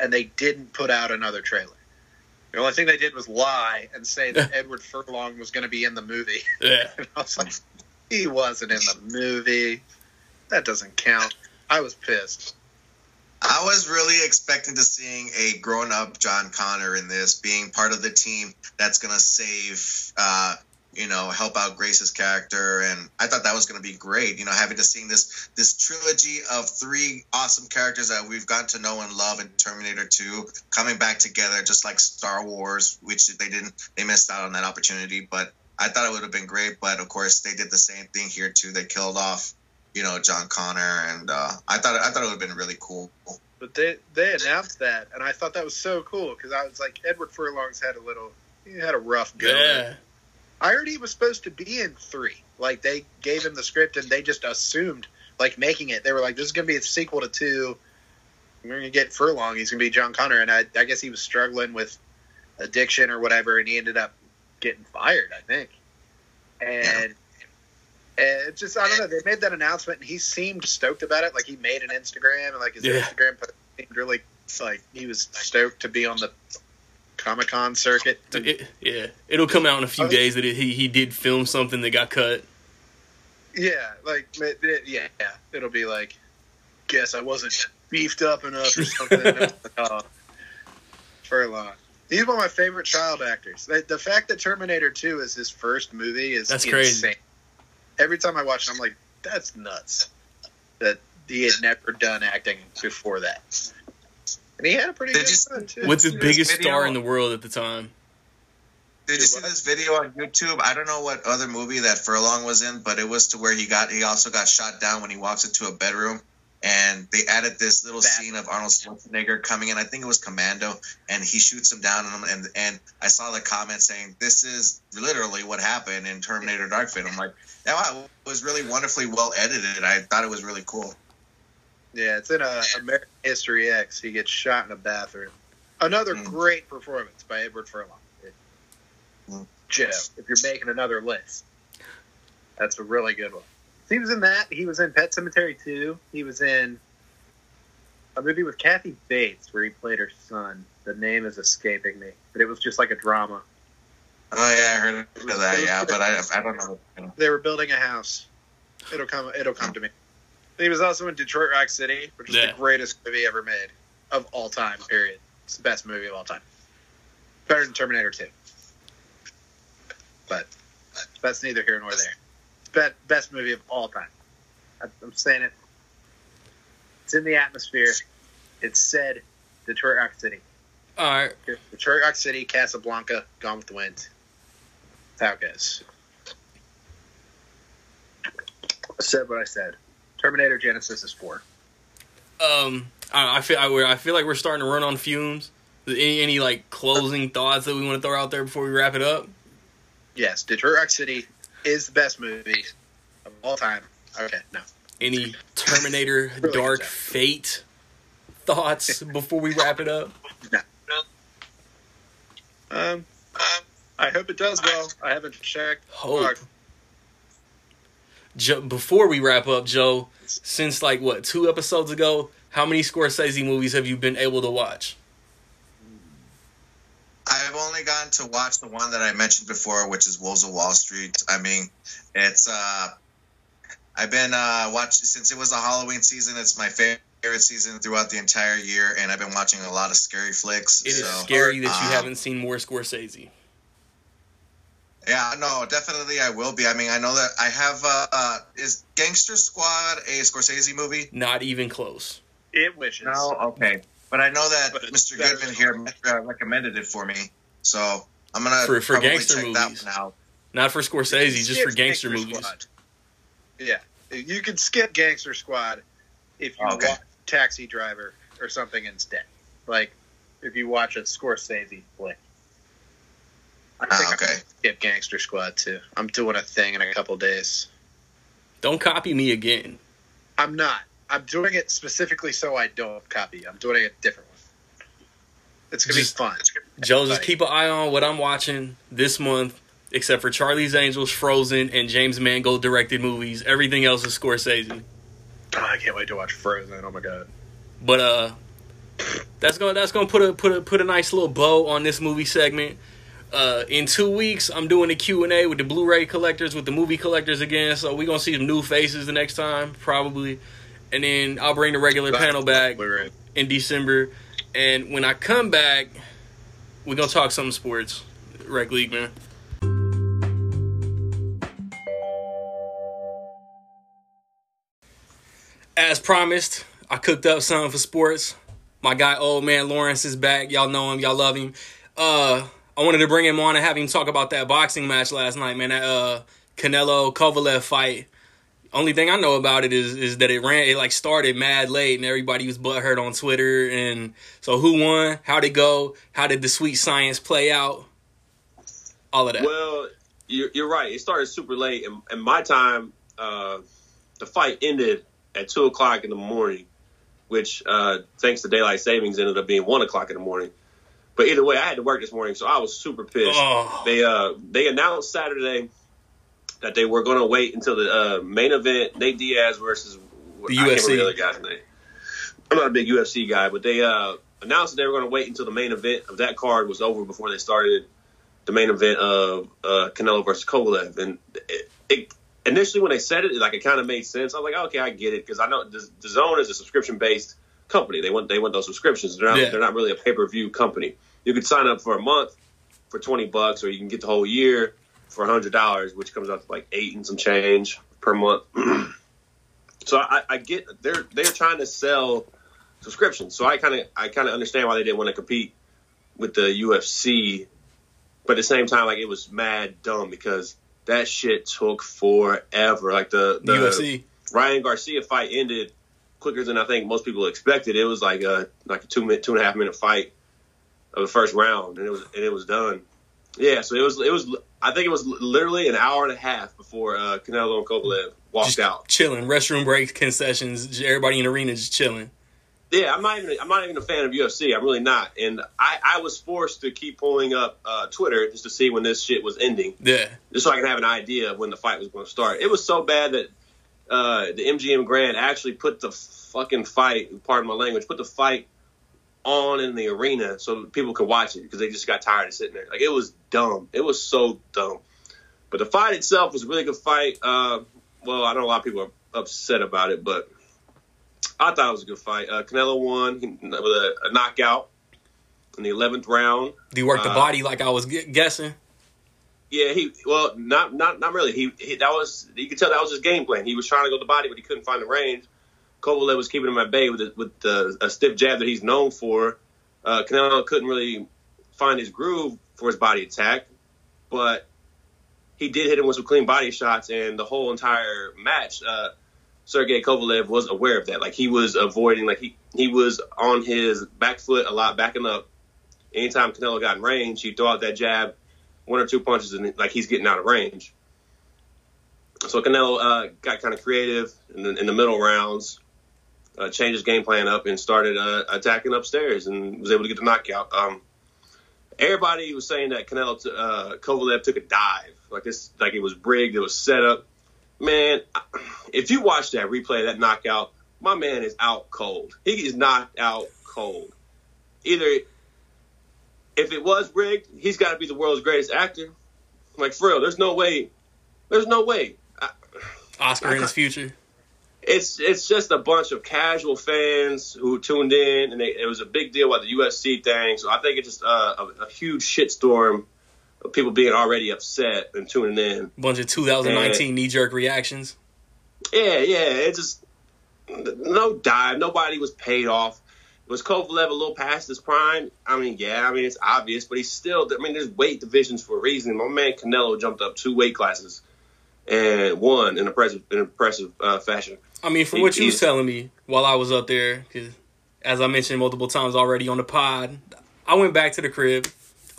And they didn't put out another trailer. The only thing they did was lie and say that Edward Furlong was going to be in the movie. Yeah. And I was like, he wasn't in the movie. That doesn't count. I was pissed. I was really expecting to seeing a grown-up John Connor in this, being part of the team that's going to save, help out Grace's character. And I thought that was going to be great. Having to seeing this trilogy of three awesome characters that we've gotten to know and love in Terminator 2 coming back together, just like Star Wars, which they missed out on that opportunity. But I thought it would have been great. But of course, they did the same thing here too. They killed off, John Connor, and I thought it would have been really cool. But they announced that, and I thought that was so cool because I was like, Edward Furlong's had a rough go. Yeah. I heard he was supposed to be in 3. Like, they gave him the script, and they just assumed, like, making it. They were like, this is going to be a sequel to 2. We're going to get Furlong. He's going to be John Connor. And I guess he was struggling with addiction or whatever, and he ended up getting fired, I think. And it just, I don't know, they made that announcement, and he seemed stoked about it. Like, he made an Instagram, and, like, his Instagram seemed really, like, he was stoked to be on the Comic-Con circuit. It'll come out in a few days that he did film something that got cut. It'll be like, guess I wasn't beefed up enough or something. Furlong. He's one of my favorite child actors. The fact that Terminator 2 is his first movie is insane. Crazy. Every time I watch it, I'm like, that's nuts. That he had never done acting before that. And he had a pretty good run, too. What's his biggest star in the world at the time? Did you see this video on YouTube? I don't know what other movie that Furlong was in, but it was to where he also got shot down when he walks into a bedroom. And they added this little scene of Arnold Schwarzenegger coming in. I think it was Commando, and he shoots him down. And I saw the comment saying, "This is literally what happened in Terminator Dark Fate." I'm like, "That was really wonderfully well edited. I thought it was really cool." Yeah, it's in American History X. He gets shot in a bathroom. Another great performance by Edward Furlong. Joe, if you're making another list, that's a really good one. He was in that. He was in Pet Sematary 2. He was in a movie with Kathy Bates where he played her son. The name is escaping me, but it was just like a drama. Oh yeah, I heard of that. Yeah, but I don't know. They were building a house. It'll come to me. He was also in Detroit Rock City, which is the greatest movie ever made of all time. Period. It's the best movie of all time. Better than Terminator 2. But that's neither here nor there. Best movie of all time. I'm saying it. It's in the atmosphere. It said Detroit Rock City. All right. Detroit Rock City, Casablanca, Gone with the Wind. That's how it goes. I said what I said. Terminator Genesis is 4. I feel like we're starting to run on fumes. Any like closing thoughts that we want to throw out there before we wrap it up? Yes, Detroit Rock City is the best movie of all time. Okay, no. Any Terminator really Dark Fate thoughts before we wrap it up? No. I hope it does well. I haven't checked. Hope. Before we wrap up, Joe, since like what, 2 episodes ago, how many Scorsese movies have you been able to watch? I've only gotten to watch the one that I mentioned before, which is Wolves of Wall Street. I mean, it's I've been watching since it was the Halloween season. It's my favorite season throughout the entire year, and I've been watching a lot of scary flicks. It is scary that you haven't seen more Scorsese. Yeah, no, definitely I will be. I mean, I know that I have. Is Gangster Squad a Scorsese movie? Not even close. It wishes. No, okay. But I know that Mr. Goodman here recommended it for me, so I'm gonna for gangster check movies. That one out. Not for Scorsese, just for gangster movies. Squad. Yeah, you can skip Gangster Squad if you watch Taxi Driver or something instead. Like if you watch a Scorsese flick, I think I'm gonna skip Gangster Squad too. I'm doing a thing in a couple days. Don't copy me again. I'm not. I'm doing it specifically so I don't copy. I'm doing a different one. It's going to be fun. Joe, just keep an eye on what I'm watching this month, except for Charlie's Angels, Frozen, and James Mangold directed movies. Everything else is Scorsese. Oh, I can't wait to watch Frozen. Oh, my God. But that's gonna put a nice little bow on this movie segment. In 2 weeks, I'm doing a Q&A with the Blu-ray collectors, with the movie collectors again, so we're going to see some new faces the next time, probably. And then I'll bring the regular panel back in December. And when I come back, we're going to talk some sports. Wreck League, man. As promised, I cooked up something for sports. My guy, Old Man Lawrence, is back. Y'all know him. Y'all love him. I wanted to bring him on and have him talk about that boxing match last night, man. That Canelo Kovalev fight. Only thing I know about it is that it started mad late and everybody was butthurt on Twitter. And so who won? How'd it go? How did the sweet science play out? All of that. Well, you're right. It started super late. And my time, the fight ended at 2 o'clock in the morning, which thanks to daylight savings ended up being 1 o'clock in the morning. But either way, I had to work this morning, so I was super pissed. Oh. They announced Saturday that they were going to wait until the main event, Nate Diaz versus the UFC. I can't remember the other guy's name. I'm not a big UFC guy, but they announced that they were going to wait until the main event of that card was over before they started the main event of Canelo versus Kovalev. And it initially, when they said it, like it kind of made sense. I was like, okay, I get it, because I know the Zone is a subscription-based company. They want those subscriptions. They're not really a pay-per-view company. You could sign up for a month for $20, or you can get the whole year for $100, which comes out to like $8 and some change per month. So I get they're trying to sell subscription. So I kind of understand why they didn't want to compete with the UFC. But at the same time, like, it was mad dumb because that shit took forever. Like, the UFC Ryan Garcia fight ended quicker than I think most people expected. It was like a 2.5 minute fight of the first round, and it was done. Yeah, so it was. I think it was literally an hour and a half before Canelo and Kovalev walked just out, chilling, restroom breaks, concessions, everybody in the arena just chilling. Yeah, I'm not even a fan of UFC. I'm really not, and I was forced to keep pulling up Twitter just to see when this shit was ending. Yeah, just so I could have an idea of when the fight was going to start. It was so bad that the MGM Grand actually put the fucking fight, pardon my language, put the fight on in the arena so people could watch it because they just got tired of sitting there. Like, it was dumb. It was so dumb. But the fight itself was a really good fight. Well, I know a lot of people are upset about it, but I thought it was a good fight. Canelo won with a knockout in the 11th round. Did he work the body like I was guessing? Yeah, not really. He that was, you could tell that was his game plan. He was trying to go to the body, but he couldn't find the range. Kovalev was keeping him at bay with a stiff jab that he's known for. Canelo couldn't really find his groove for his body attack, but he did hit him with some clean body shots, and the whole entire match, Sergey Kovalev was aware of that. Like, he was avoiding, like, he was on his back foot a lot, backing up. Anytime Canelo got in range, he threw out that jab, one or two punches, and, like, he's getting out of range. So Canelo got kind of creative in the middle rounds, changed his game plan up, and started attacking upstairs, and was able to get the knockout. Everybody was saying that Canelo Kovalev took a dive, like it was rigged, it was set up. Man, if you watch that replay of that knockout, my man is out cold. He is knocked out cold. Either if it was rigged, he's got to be the world's greatest actor. Like, for real, there's no way. There's no way. Oscar in his future. It's just a bunch of casual fans who tuned in, and it was a big deal about the USC thing. So I think it's just a huge shitstorm of people being already upset and tuning in. Bunch of 2019 knee-jerk reactions. Yeah. It's just no dive. Nobody was paid off. Was Kovalev a little past his prime? I mean, it's obvious, but he's still... I mean, there's weight divisions for a reason. My man Canelo jumped up 2 weight classes and won in impressive fashion. I mean, from what you was telling me while I was up there, because as I mentioned multiple times already on the pod, I went back to the crib.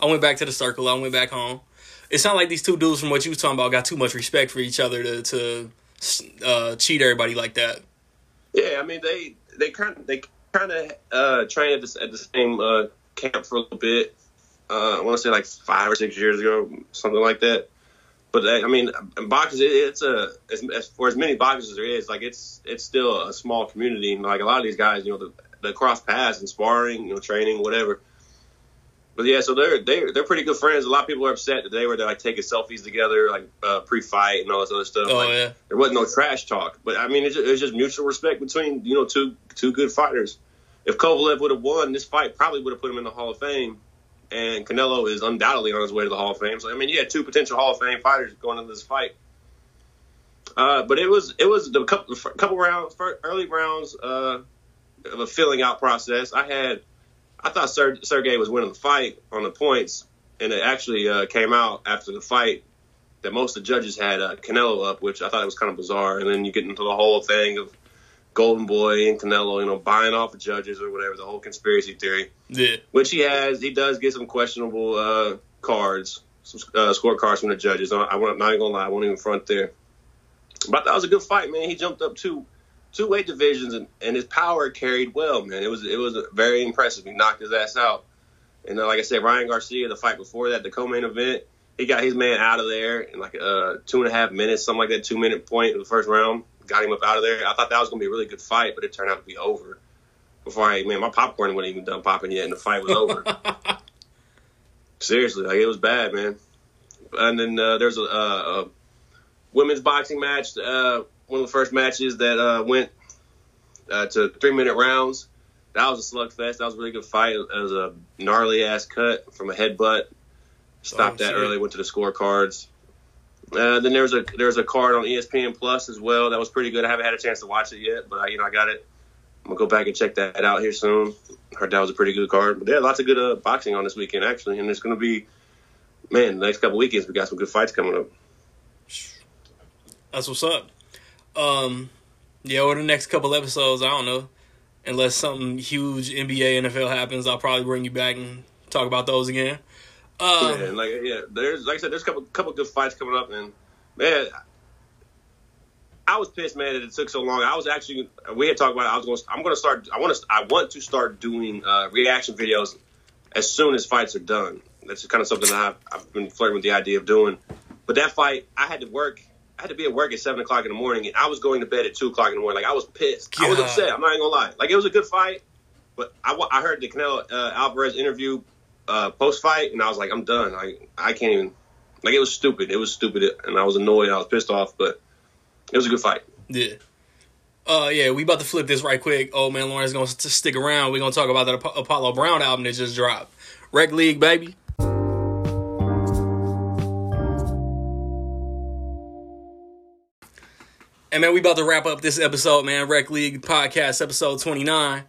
I went back to the circle. I went back home. It's not like these two dudes from what you was talking about got too much respect for each other to cheat everybody like that. Yeah, I mean, they kind of trained at the same camp for a little bit. I want to say like 5 or 6 years ago, something like that. But I mean, boxers, as many boxers as there is, like, it's still a small community. And like, a lot of these guys, you know, the cross paths and sparring, you know, training, whatever. But yeah, so they're pretty good friends. A lot of people are upset that they were like taking selfies together, like pre-fight and all this other stuff. Oh, like, yeah. There wasn't no trash talk, but I mean, it's just mutual respect between, you know, two good fighters. If Kovalev would have won, this fight probably would have put him in the Hall of Fame, and Canelo is undoubtedly on his way to the Hall of Fame. So I mean, you had 2 potential Hall of Fame fighters going into this fight. But it was the couple rounds, early rounds of a filling out process. I thought Sergey was winning the fight on the points, and it actually came out after the fight that most of the judges had Canelo up, which I thought it was kind of bizarre. And then you get into the whole thing of Golden Boy and Canelo, you know, buying off the judges or whatever, the whole conspiracy theory. Yeah. Which he does get some questionable cards, some scorecards from the judges. I'm not even going to lie, I won't even front there. But that was a good fight, man. He jumped up 2 weight divisions, and his power carried well, man. It was very impressive. He knocked his ass out. And like I said, Ryan Garcia, the fight before that, the co-main event, he got his man out of there in like 2.5 minutes, something like that, 2-minute point in the first round. Got him up out of there. I thought that was going to be a really good fight, but it turned out to be over. My popcorn wasn't even done popping yet, and the fight was over. Seriously, like, it was bad, man. And then there's a women's boxing match, one of the first matches that went to 3-minute rounds. That was a slugfest. That was a really good fight. It was a gnarly-ass cut from a headbutt. Stopped that early, went to the scorecards. Then there was a card on ESPN Plus as well that was pretty good. I haven't had a chance to watch it yet, but I got it. I'm going to go back and check that out here soon. Heard that was a pretty good card. But there are lots of good boxing on this weekend, actually. And it's going to be, man, the next couple weekends, we got some good fights coming up. That's what's up. Yeah, over the next couple episodes, I don't know. Unless something huge NBA, NFL happens, I'll probably bring you back and talk about those again. There's a couple good fights coming up, and man, I was pissed, man, that it took so long. I want to start doing reaction videos as soon as fights are done. That's kind of something that I've been flirting with the idea of doing. But that fight, I had to be at work at 7:00 in the morning, and I was going to bed at 2:00 in the morning. Like, I was pissed. God. I was upset. I'm not even gonna lie. Like, it was a good fight, but I heard the Canelo Alvarez interview post fight, and I was like, I'm done. I can't even. Like, it was stupid. And I was annoyed. I was pissed off, but it was a good fight. Yeah. We about to flip this right quick. Old Man Lawrence is going to stick around. We're going to talk about that Apollo Brown album that just dropped. Wreck League, baby. And, man, we about to wrap up this episode, man. Wreck League Podcast, episode 29.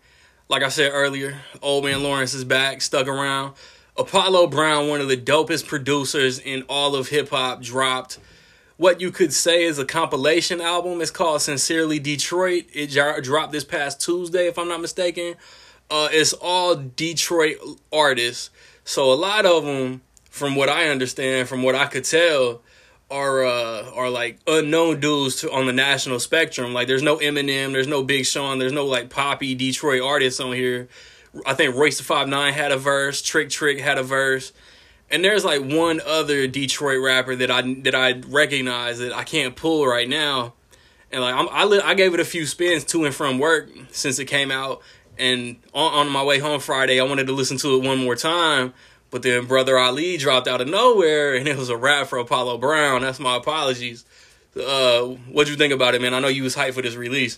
Like I said earlier, Old Man Lawrence is back, stuck around. Apollo Brown, one of the dopest producers in all of hip-hop, dropped what you could say is a compilation album. It's called Sincerely Detroit. It dropped this past Tuesday, if I'm not mistaken. It's all Detroit artists. So a lot of them, from what I understand, from what I could tell, are like unknown dudes on the national spectrum. Like, there's no Eminem, there's no Big Sean, there's no like poppy Detroit artists on here. I think Royce the 5'9" had a verse, Trick had a verse, and there's like one other Detroit rapper that I recognize that I can't pull right now. And like I gave it a few spins to and from work since it came out, and on my way home Friday I wanted to listen to it one more time. But then Brother Ali dropped out of nowhere, and it was a rap for Apollo Brown. That's my apologies. What'd you think about it, man? I know you was hyped for this release.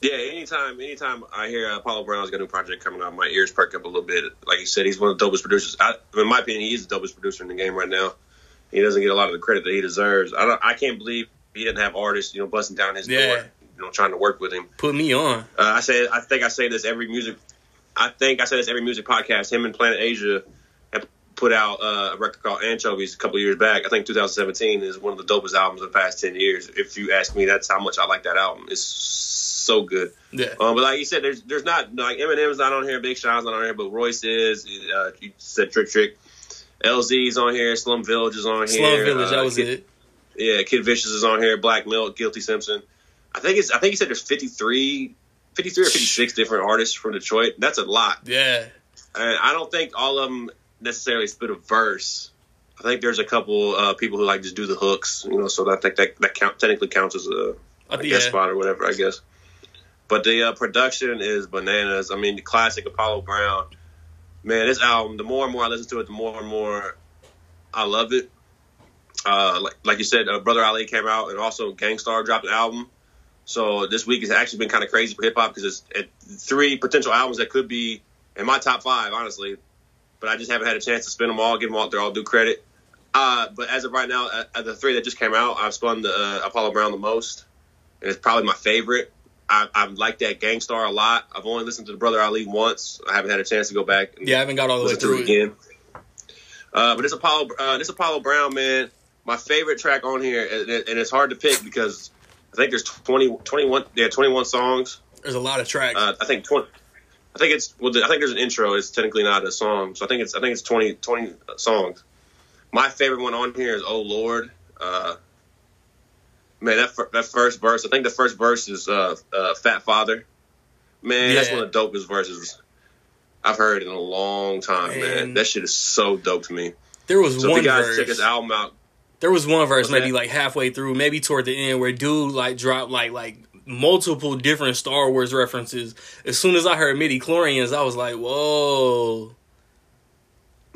Yeah, anytime I hear Apollo Brown's got a new project coming out, my ears perk up a little bit. Like you said, he's one of the dopest producers. In my opinion, he is the dopest producer in the game right now. He doesn't get a lot of the credit that he deserves. I can't believe he didn't have artists, busting down his door, trying to work with him. Put me on. I say this every music podcast. Him and Planet Asia put out a record called Anchovies a couple years back. I think 2017 is one of the dopest albums of the past 10 years. If you ask me, that's how much I like that album. It's so good. Yeah. But like you said, there's not, like, Eminem's not on here, Big Sean's not on here, but Royce is. You said Trick. LZ's on here, Slum Village is on here. Slum Village, that was it. Yeah, Kid Vicious is on here, Black Milk, Guilty Simpson. I think you said there's 53 or 56 different artists from Detroit. That's a lot. Yeah. And I don't think all of them necessarily spit a verse. I think there's a couple people who like just do the hooks, so I think that technically counts as a guest spot or whatever, I guess. But the production is bananas. I mean, the classic Apollo Brown. Man, this album, the more and more I listen to it, the more and more I love it. Like you said, Brother Ali came out, and also Gangstar dropped an album. So this week has actually been kind of crazy for hip-hop because it's three potential albums that could be in my top five, honestly. But I just haven't had a chance to spin them all, give them all their all due credit. But as of right now, the three that just came out, I've spun the Apollo Brown the most. And it's probably my favorite. I like that Gangstar a lot. I've only listened to the Brother Ali once. I haven't had a chance to go back. And I haven't got all the way through it again. But it's Apollo Brown, man, my favorite track on here. And it's hard to pick because I think there's 21 songs. There's a lot of tracks. I think there's an intro. It's technically not a song, so I think it's 20 songs. My favorite one on here is "Oh Lord." Man, that first verse. I think the first verse is "Fat Father." Man, That's one of the dopest verses I've heard in a long time. Man, that shit is so dope to me. There was one verse. So if you guys check his album out. There was one verse maybe like halfway through, maybe toward the end, where dude like dropped like multiple different Star Wars references. As soon as I heard midichlorians, I was like, whoa.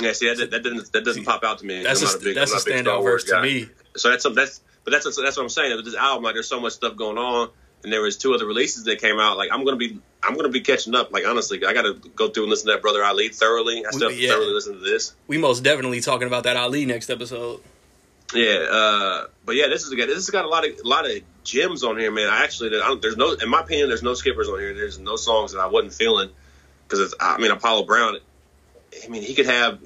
Yeah, see that doesn't pop out to me. That's a standout verse to me. So that's what I'm saying. With this album, like, there's so much stuff going on, and there was two other releases that came out. Like, I'm gonna be catching up. Like, honestly, I gotta go through and listen to that Brother Ali thoroughly. I still have to thoroughly listen to this. We most definitely talking about that Ali next episode. Yeah, but yeah, this has got a lot of gems on here, man. In my opinion, there's no skippers on here. There's no songs that I wasn't feeling, because Apollo Brown, he could have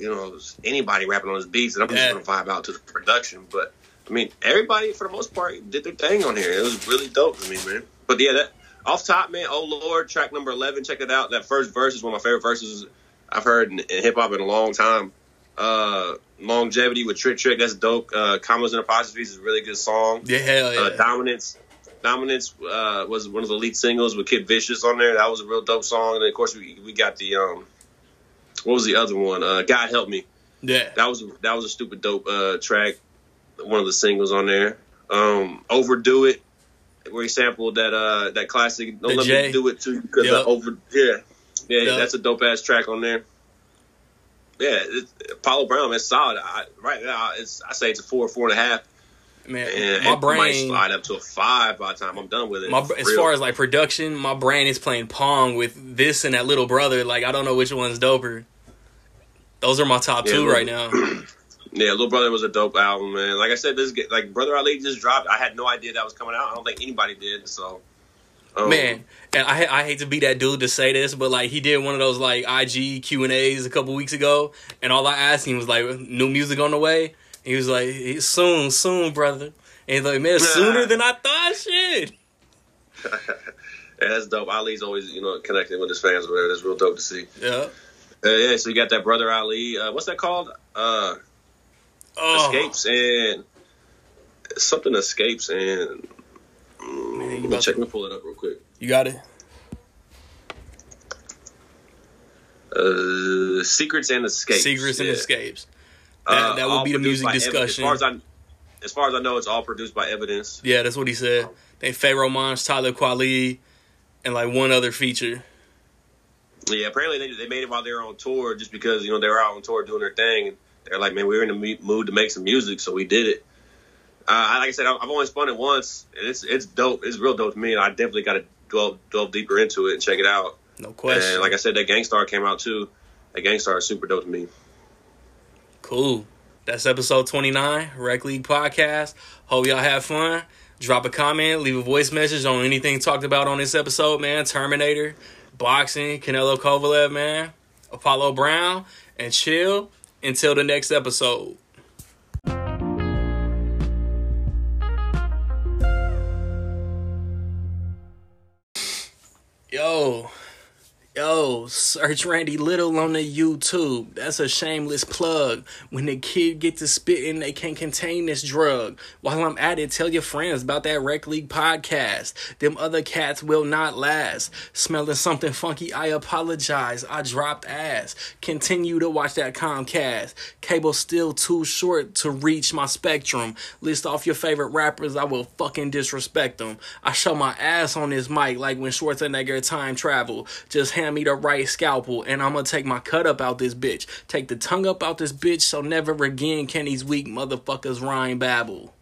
anybody rapping on his beats, and I'm just gonna vibe out to the production. But everybody for the most part did their thing on here. It was really dope to me, man. But yeah, that off top, man. Oh Lord, track number 11. Check it out. That first verse is one of my favorite verses I've heard in hip hop in a long time. Longevity with Trick, that's dope. Commas and Apostrophes is a really good song. Yeah, hell yeah. Dominance was one of the lead singles with Kid Vicious on there. That was a real dope song. And then, of course, we got the what was the other one? God Help Me. Yeah, that was a stupid dope track. One of the singles on there. Overdo It, where he sampled that classic. Don't the let J. me do it too because yep. I over. Yeah, yep. That's a dope ass track on there. Yeah, Apollo Brown is solid. Right now, I say it's a 4.5. Man, and my brain might slide up to a 5 by the time I'm done with it. As far as like production, my brain is playing pong with this and that Little Brother. Like, I don't know which one's doper. Those are my top two right now. Yeah, Little Brother was a dope album, man. Like I said, Brother Ali just dropped. I had no idea that was coming out. I don't think anybody did. So, man, and I hate to be that dude to say this, but like he did one of those like IG Q&As a couple weeks ago, and all I asked him was like, "New music on the way?" He was like, "Soon, brother." And he's like, "Man, sooner than I thought." Shit. Yeah, that's dope. Ali's always connecting with his fans or whatever. That's real dope to see. Yeah. Yeah. So you got that Brother Ali. What's that called? Escapes and something escapes and. Man, let me pull it up real quick. You got it. Secrets and Escapes. Secrets and Escapes. That would be the music discussion. As far as I know, it's all produced by Evidence. Yeah, that's what he said. They Pharaoh Monch, Tyler Kweli, and like one other feature. Yeah, apparently they made it while they were on tour, just because they were out on tour doing their thing. They're like, man, we were in the mood to make some music, so we did it. Like I said, I've only spun it once, and it's dope. It's real dope to me, and I definitely got to delve deeper into it and check it out. No question. And like I said, that Gangstar came out too. That Gangstar is super dope to me. Cool. That's episode 29, Wreck League Podcast. Hope y'all have fun. Drop a comment, leave a voice message on anything talked about on this episode, man. Terminator, boxing, Canelo Kovalev, man, Apollo Brown, and chill until the next episode. Yo, search Randy Little on the YouTube. That's a shameless plug. When the kid get to spitting, they can't contain this drug. While I'm at it, tell your friends about that Wreck League podcast. Them other cats will not last. Smelling something funky, I apologize. I dropped ass. Continue to watch that Comcast. Cable still too short to reach my spectrum. List off your favorite rappers, I will fucking disrespect them. I show my ass on this mic like when Schwarzenegger time travel. Just hand me the right scalpel, and I'm gonna take my cut up out this bitch. Take the tongue up out this bitch, so never again can these weak motherfuckers rhyme babble.